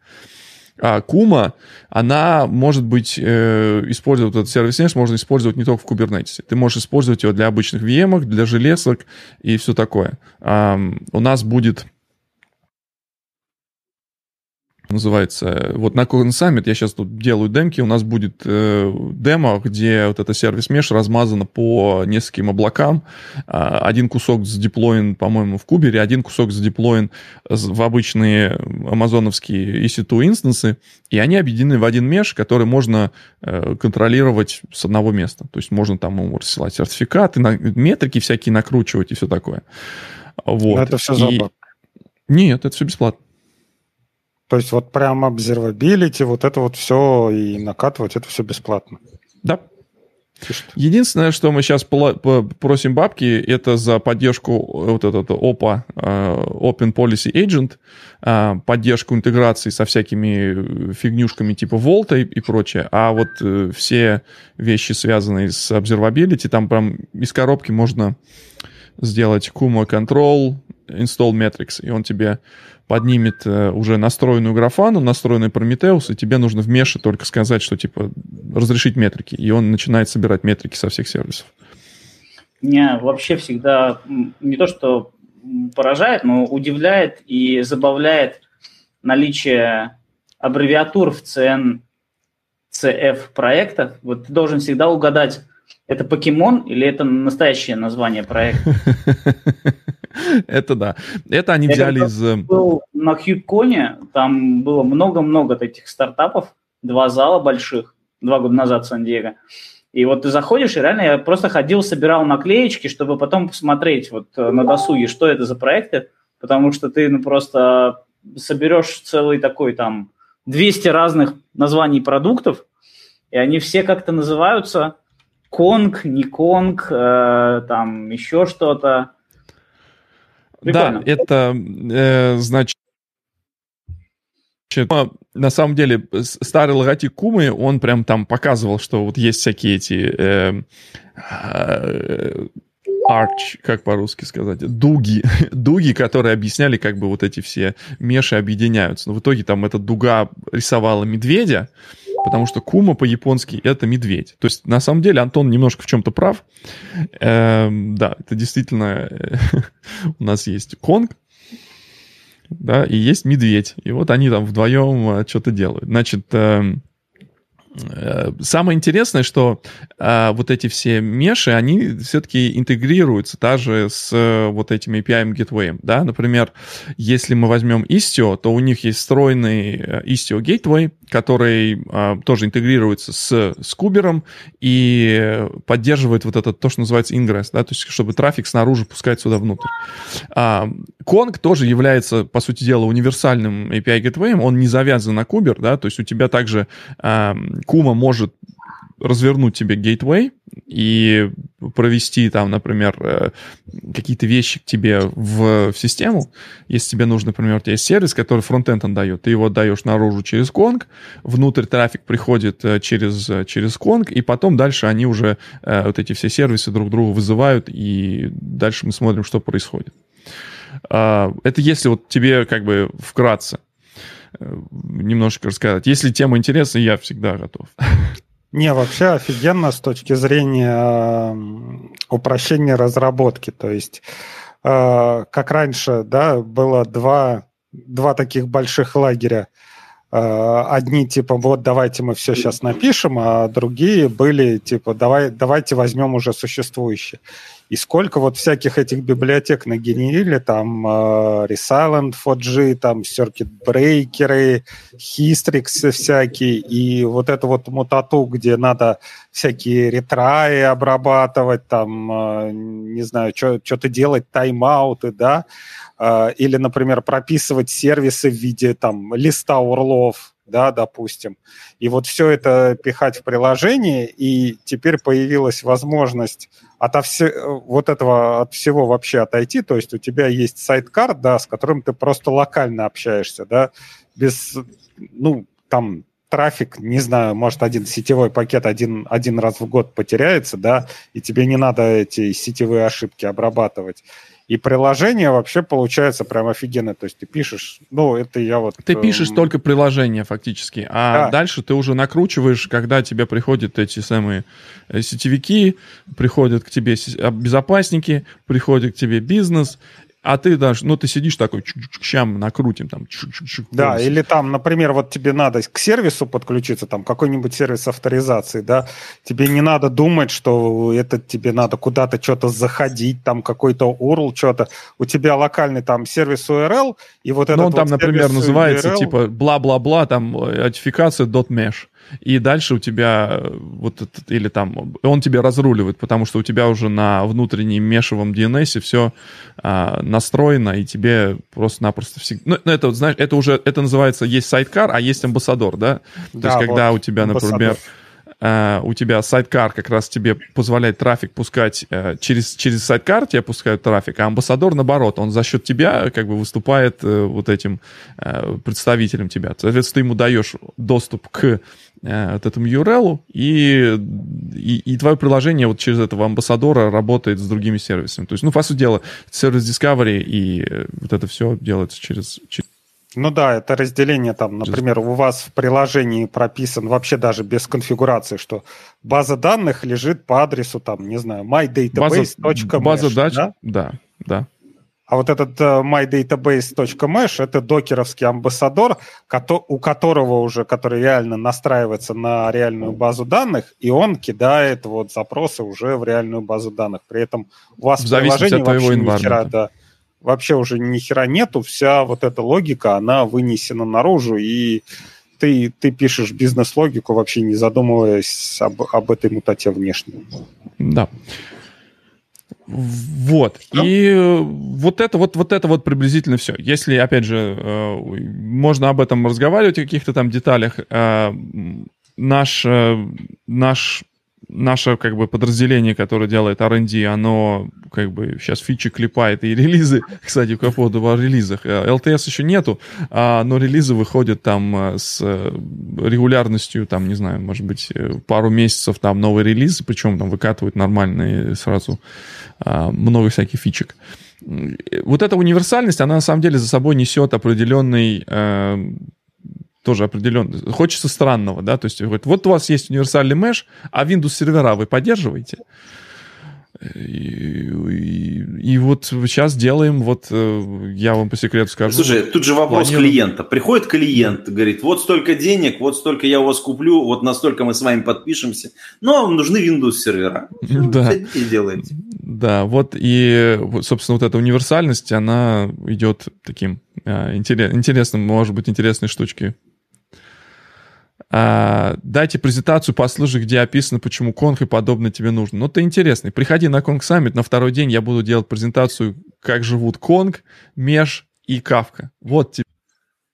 А Kuma, она может быть использовать этот сервис-меш, можно использовать не только в Kubernetes. Ты можешь использовать его для обычных VM, для железок и все такое. У нас будет... Называется... Вот на Khan Summit, я сейчас тут делаю демки, у нас будет демо, где вот эта сервис-меш размазана по нескольким облакам. Один кусок задеплоен, по-моему, в Кубере, один кусок задеплоен в обычные амазоновские EC2 инстансы, и они объединены в один меш, который можно контролировать с одного места. То есть можно там ему рассылать сертификаты, метрики всякие накручивать и все такое. Вот. Это все за бак? Нет, это все бесплатно. То есть вот прям observability, вот это вот все и накатывать, это все бесплатно. Да. Единственное, что мы сейчас просим бабки, это за поддержку вот этот OPA, Open Policy Agent, поддержку интеграции со всякими фигнюшками типа Vault и прочее. А вот все вещи, связанные с observability, там прям из коробки можно сделать Kuma Control, Install Metrics, и он тебе поднимет уже настроенную Grafana, настроенный Prometheus, и тебе нужно в меше только сказать, что типа разрешить метрики, и он начинает собирать метрики со всех сервисов. Меня вообще всегда не то что поражает, но удивляет и забавляет наличие аббревиатур в CF проектах. Вот ты должен всегда угадать, это покемон или это настоящее название проекта? Это да. Это они взяли из... Я был на CubeCon, там было много-много таких стартапов, 2 зала больших, 2 года назад в Сан-Диего. И вот ты заходишь, и реально я просто ходил, собирал наклеечки, чтобы потом посмотреть вот на досуге, что это за проекты, потому что ты просто соберешь целый такой там 200 разных названий продуктов, и они все как-то называются... Конг, не конг, там еще что-то. Прикольно. Да, это значит... На самом деле старый логотип Кумы, он прям там показывал, что вот есть всякие эти... Arch, как по-русски сказать, дуги, которые объясняли, как бы вот эти все меши объединяются. Но в итоге там эта дуга рисовала медведя, потому что Кума по-японски — это медведь. То есть, на самом деле, Антон немножко в чем-то прав. Да, это действительно у нас есть Конг, да, и есть медведь. И вот они там вдвоем что-то делают. Значит, самое интересное, что вот эти все меши, они все-таки интегрируются даже с вот этим API Gateway. Да? Например, если мы возьмем Istio, то у них есть встроенный Istio Gateway, который тоже интегрируется с Kuber'ом и поддерживает вот это, то, что называется ingress, да? То есть чтобы трафик снаружи пускать сюда внутрь. Kong тоже является, по сути дела, универсальным API Gateway, он не завязан на Kuber, да? То есть у тебя также... Кума может развернуть тебе гейтвей и провести там, например, какие-то вещи к тебе в систему. Если тебе нужно, например, у тебя есть сервис, который фронтенд он дает, ты его отдаешь наружу через Kong, внутрь трафик приходит через Kong, и потом дальше они уже вот эти все сервисы друг друга вызывают, и дальше мы смотрим, что происходит. Это если вот тебе как бы вкратце немножко рассказать. Если тема интересна, я всегда готов. Не, вообще офигенно с точки зрения упрощения разработки. То есть, как раньше, да, было два таких больших лагеря. Одни типа, вот давайте мы все сейчас напишем, а другие были типа, давайте возьмем уже существующие. И сколько вот всяких этих библиотек нагенерили, там Resilient 4G, там Circuit Breaker, Hystrix всякие, и вот эту вот мутату, где надо всякие ретраи обрабатывать, там, не знаю, что-то делать, тайм-ауты, да, или, например, прописывать сервисы в виде там листа урлов, да, допустим. И вот все это пихать в приложение, и теперь появилась возможность от всего вообще отойти. То есть у тебя есть сайдкар, да, с которым ты просто локально общаешься, да, без, ну, там, трафик, не знаю, может, один сетевой пакет один раз в год потеряется, да, и тебе не надо эти сетевые ошибки обрабатывать. И приложение вообще получается прям офигенно. То есть ты пишешь... Ну, это я вот... Ты пишешь только приложение фактически, а да. Дальше ты уже накручиваешь, когда тебе приходят эти самые сетевики, приходят к тебе безопасники, приходит к тебе бизнес... А ты даже, ну, ты сидишь такой, щам накрутим, там, Да, или там, например, вот тебе надо к сервису подключиться, там, какой-нибудь сервис авторизации, да, тебе не надо думать, что это тебе надо куда-то что-то заходить, там, какой-то URL, что-то. У тебя локальный там сервис URL, и вот этот... Ну, он вот там, например, называется, URL... типа, бла-бла-бла, там, аутентификация .mesh. И дальше у тебя вот этот, или там, он тебя разруливает, потому что у тебя уже на внутреннем мешевом DNS все настроено, и тебе просто-напросто всегда... Ну, это, знаешь, это уже, это называется, есть сайдкар, а есть амбассадор, да? Да, то есть, вот, когда у тебя, например, у тебя сайдкар как раз тебе позволяет трафик пускать, через сайдкар тебе пускают трафик, а амбассадор, наоборот, он за счет тебя как бы выступает вот этим представителем тебя. Соответственно, ты ему даешь доступ к вот этому URL, и твое приложение вот через этого амбассадора работает с другими сервисами. То есть, ну, по сути дела, сервис Discovery и вот это все делается через... Ну да, это разделение там, например, у вас в приложении прописан вообще даже без конфигурации, что база данных лежит по адресу там, не знаю, mydatabase.mesh. База дач, да. А вот этот mydatabase.mesh — это докеровский амбассадор, у которого уже, который реально настраивается на реальную базу данных, и он кидает вот запросы уже в реальную базу данных. При этом у вас в приложении вообще ни хера, да, вообще уже ни хера нету, вся вот эта логика, она вынесена наружу, и ты пишешь бизнес-логику, вообще не задумываясь об этой мутате внешней. Да. Вот. И вот это приблизительно все. Если, опять же, можно об этом разговаривать, о каких-то там деталях, наше как бы подразделение, которое делает R&D, оно как бы сейчас фичи клепает и релизы. Кстати, по поводу о релизах. LTS еще нету, но релизы выходят там с регулярностью, там, не знаю, может быть, пару месяцев там новый релиз, причем там выкатывают нормальные сразу много всяких фичек. Вот эта универсальность, она на самом деле за собой несет определенный... тоже определенно. Хочется странного, да, то есть говорит, вот у вас есть универсальный меш, а Windows сервера вы поддерживаете? И вот сейчас делаем, вот я вам по секрету скажу. Слушай, тут же вопрос клиента. Приходит клиент, говорит, вот столько денег, вот столько я у вас куплю, вот настолько мы с вами подпишемся, но вам нужны Windows-сервера. Да. И делаете. Да, вот и, собственно, вот эта универсальность, она идет таким интересным, может быть, интересной штучки. Дайте презентацию, послушай, где описано, почему Конг и подобное тебе нужно. Ну, ты интересный. Приходи на Конг Саммит, на второй день я буду делать презентацию, как живут Конг, Меш и Кавка. Вот тебе.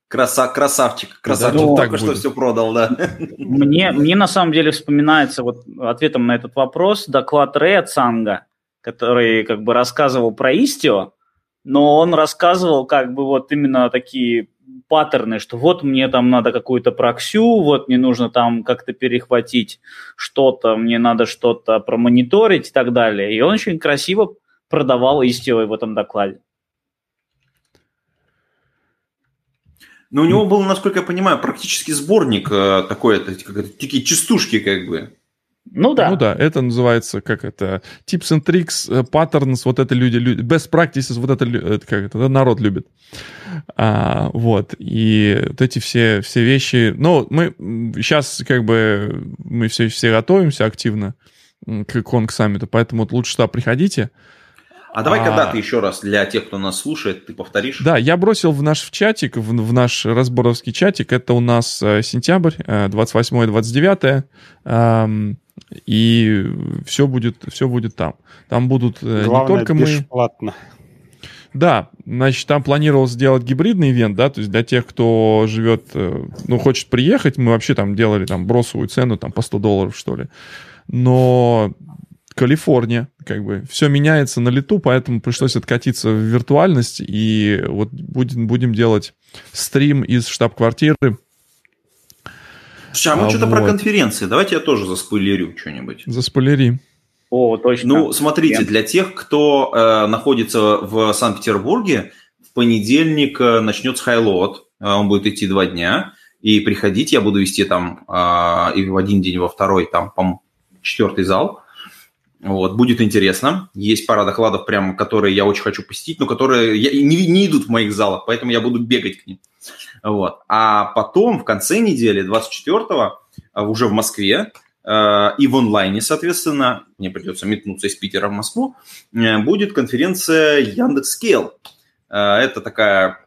Красавчик. Да, только что все продал, да. Мне на самом деле вспоминается вот ответом на этот вопрос доклад Рэя Цанга, который как бы рассказывал про Istio, но он рассказывал как бы вот именно такие паттерны, что вот мне там надо какую-то проксю, вот мне нужно там как-то перехватить что-то, мне надо что-то промониторить и так далее. И он очень красиво продавал Istio в этом докладе. Но у него был, насколько я понимаю, практически сборник такой, такие частушки как бы. Ну да. Ну да, это называется, как это, tips and tricks, patterns, вот это люди, best practices, вот это, как это народ любит. Вот, и вот эти все вещи, ну, мы сейчас как бы, мы все готовимся активно к Конг Саммиту, поэтому вот лучше туда приходите. А давай, когда ты еще раз для тех, кто нас слушает, ты повторишь. Да, я бросил в наш чатик, в наш разборовский чатик, это у нас сентябрь, 28-29, и все будет там. Там будут главное, не только мы... бесплатно. Да, значит, там планировалось сделать гибридный ивент, да, то есть для тех, кто живет, ну, хочет приехать, мы вообще там делали там бросовую цену, там, по $100, что ли. Но Калифорния, как бы, все меняется на лету, поэтому пришлось откатиться в виртуальность, и вот будем делать стрим из штаб-квартиры. Слушай, а мы что-то про конференции, давайте я тоже заспойлерю что-нибудь. Заспойлери. О, точно. Ну, смотрите, для тех, кто находится в Санкт-Петербурге, в понедельник начнется хайлоад, он будет идти 2 дня, и приходить, я буду вести там и в один день, во второй, там, по-моему, 4-й зал. Вот, будет интересно. Есть пара докладов, прям, которые я очень хочу посетить, но которые не идут в моих залах, поэтому я буду бегать к ним. Вот. А потом в конце недели, 24-го, уже в Москве и в онлайне, соответственно, мне придется метнуться из Питера в Москву, будет конференция Яндекс.Скейл. Это такая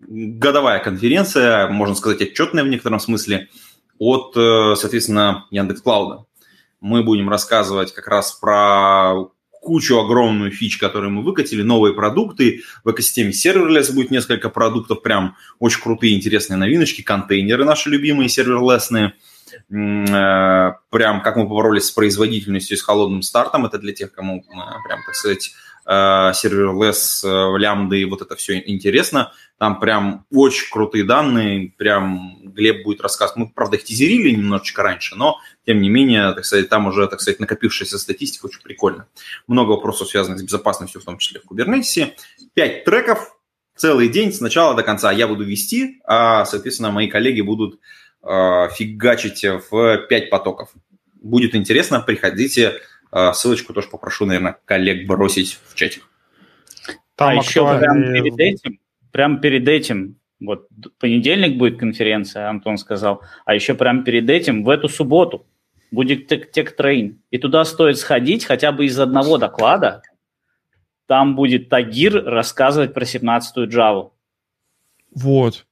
годовая конференция, можно сказать, отчетная в некотором смысле, от, соответственно, Яндекс.Клауда. Мы будем рассказывать как раз про кучу огромную фич, которые мы выкатили, новые продукты. В экосистеме Serverless будет несколько продуктов, прям очень крутые, интересные новиночки, контейнеры наши любимые, серверлесные. Прям как мы поборолись с производительностью и с холодным стартом. Это для тех, кому прям, так сказать, Serverless, лямбды, вот это все интересно. Там прям очень крутые данные, прям Глеб будет рассказывать. Мы, правда, их тизерили немножечко раньше, но, тем не менее, так сказать, там уже, так сказать, накопившаяся статистика очень прикольно. Много вопросов, связанных с безопасностью, в том числе в Kubernetes. 5 треков, целый день с начала до конца я буду вести, а, соответственно, мои коллеги будут фигачить в 5 потоков. Будет интересно, приходите. Ссылочку тоже попрошу, наверное, коллег бросить в чатик. Там еще прямо перед этим, вот понедельник будет конференция, Антон сказал, а еще прямо перед этим в эту субботу будет Тек-трейн. И туда стоит сходить хотя бы из одного доклада. Там будет Тагир рассказывать про 17-ю Java. Вот.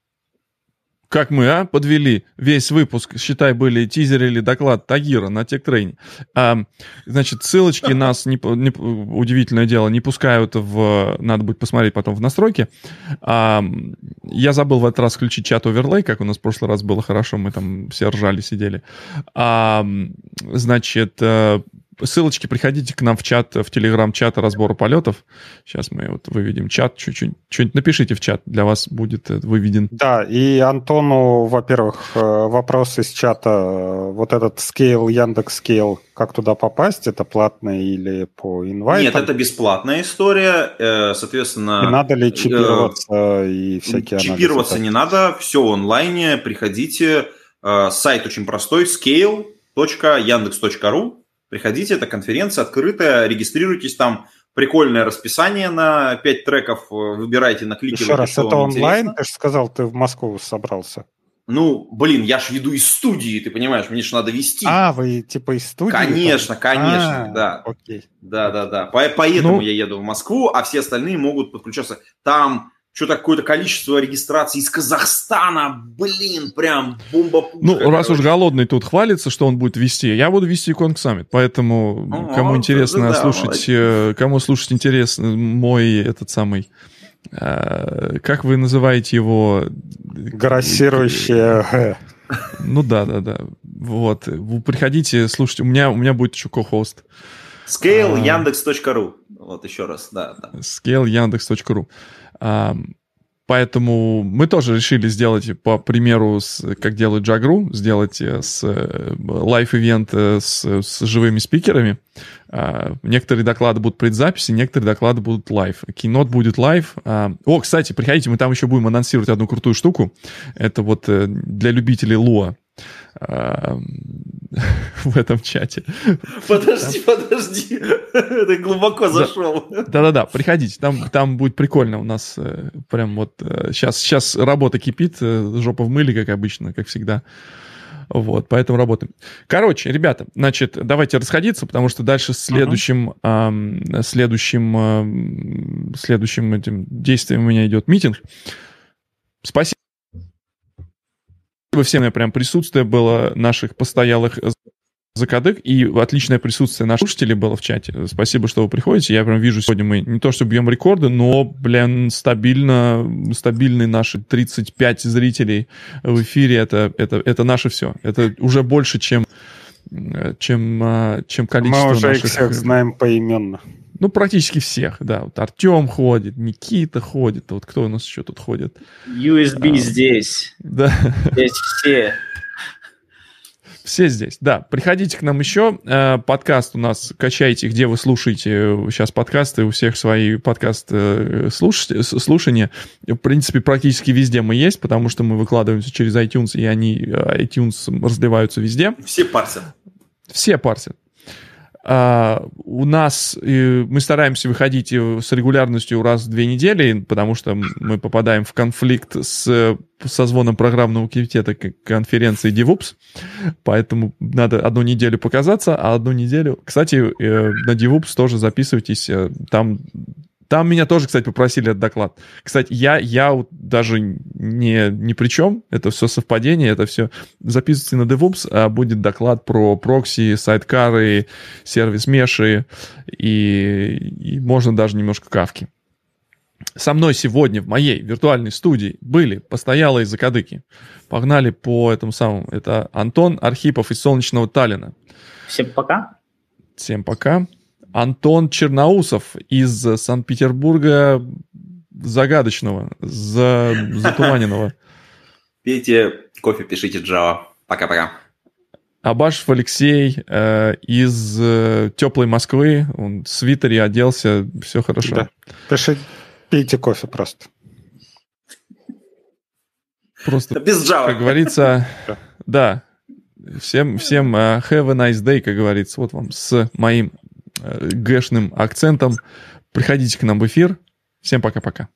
Как мы, подвели весь выпуск, считай, были тизеры или доклад Тагира на Тек-трейне. Значит, ссылочки нас, удивительное дело, не пускают в... Надо будет посмотреть потом в настройки. Я забыл в этот раз включить чат-оверлей, как у нас в прошлый раз было хорошо, мы там все ржали, сидели. Значит, ссылочки приходите к нам в чат, в телеграм-чат разбора полетов. Сейчас мы вот выведем чат чуть-чуть. Что-нибудь напишите в чат, для вас будет выведен. Да, и Антону, во-первых, вопрос из чата. Вот этот скейл, Яндекс.Скейл, как туда попасть? Это платно или по инвайтам? Нет, это бесплатная история, соответственно... И надо ли чипироваться и всякие анализы? Чипироваться не надо, все в онлайне, приходите. Сайт очень простой, scale.yandex.ru. Приходите, это конференция открытая, регистрируйтесь там. Прикольное расписание на 5 треков, выбирайте, накликивайте. Еще раз, это онлайн? Интересно. Ты же сказал, ты в Москву собрался. Ну, блин, я ж веду из студии, ты понимаешь, мне же надо вести. А, вы типа из студии? Конечно, там? Конечно, да. Окей. Да. Поэтому я еду в Москву, а все остальные могут подключаться. Там что-то какое-то количество регистраций из Казахстана, блин, прям бомба-пушка. Ну, раз уж голодный тут хвалится, что он будет вести, я буду вести Конг Саммит, поэтому кому интересно слушать, кому слушать интересно мой этот самый... Как вы называете его? Грассирующее. Ну да. Вот. Вы приходите, слушайте. У меня будет еще ко-хост. Scale Yandex.ru. Вот еще раз, да. Scale Yandex.ru. Поэтому мы тоже решили сделать, по примеру, как делают Jagru, сделать с лайв-ивент с живыми спикерами. Некоторые доклады будут предзаписи, некоторые доклады будут лайв. Keynote будет лайв. О, кстати, приходите, мы там еще будем анонсировать одну крутую штуку. Это вот для любителей Lua. В этом чате. Подожди. Ты глубоко зашел. Да. Приходите. Там будет прикольно у нас. Прям вот сейчас работа кипит. Жопа в мыле, как обычно, как всегда. Вот, поэтому работаем. Короче, ребята, значит, давайте расходиться, потому что дальше следующим этим действием у меня идет митинг. Спасибо. Всем прям присутствие было наших постоялых закадык, и отличное присутствие наших слушателей было в чате. Спасибо, что вы приходите. Я прям вижу, сегодня мы не то что бьем рекорды, но, блин, стабильные наши 35 зрителей в эфире. Это наше все. Это уже больше, чем количество наших... Мы уже их всех знаем поименно. Ну, практически всех, да. Вот Артем ходит, Никита ходит. Вот кто у нас еще тут ходит? USB здесь. Да. Здесь все. Все здесь, да. Приходите к нам еще. Подкаст у нас качайте, где вы слушаете сейчас подкасты. У всех свои подкасты слушания. В принципе, практически везде мы есть, потому что мы выкладываемся через iTunes, и они iTunes разливаются везде. Все парсят. У нас мы стараемся выходить с регулярностью раз в 2 недели, потому что мы попадаем в конфликт со звоном программного комитета конференции DevOps, поэтому надо 1 неделю показаться, а 1 неделю... Кстати, на DevOps тоже записывайтесь, там меня тоже, кстати, попросили этот доклад. Кстати, я даже ни при чем, это все совпадение, это все. Записывайте на DevOps, а будет доклад про прокси, сайдкары, сервис-меши и можно даже немножко кавки. Со мной сегодня в моей виртуальной студии были постоялые закадыки. Погнали по этому самому. Это Антон Архипов из солнечного Таллина. Всем пока. Антон Черноусов из Санкт-Петербурга загадочного, затуманенного. Пейте кофе, пишите Java. Пока-пока. Абашев Алексей из теплой Москвы. Он в свитере оделся, все хорошо. Да. Пейте кофе просто. Просто без Java. Как говорится, да. Всем have a nice day, как говорится. Вот вам с моим гэшным акцентом. Приходите к нам в эфир. Всем пока-пока.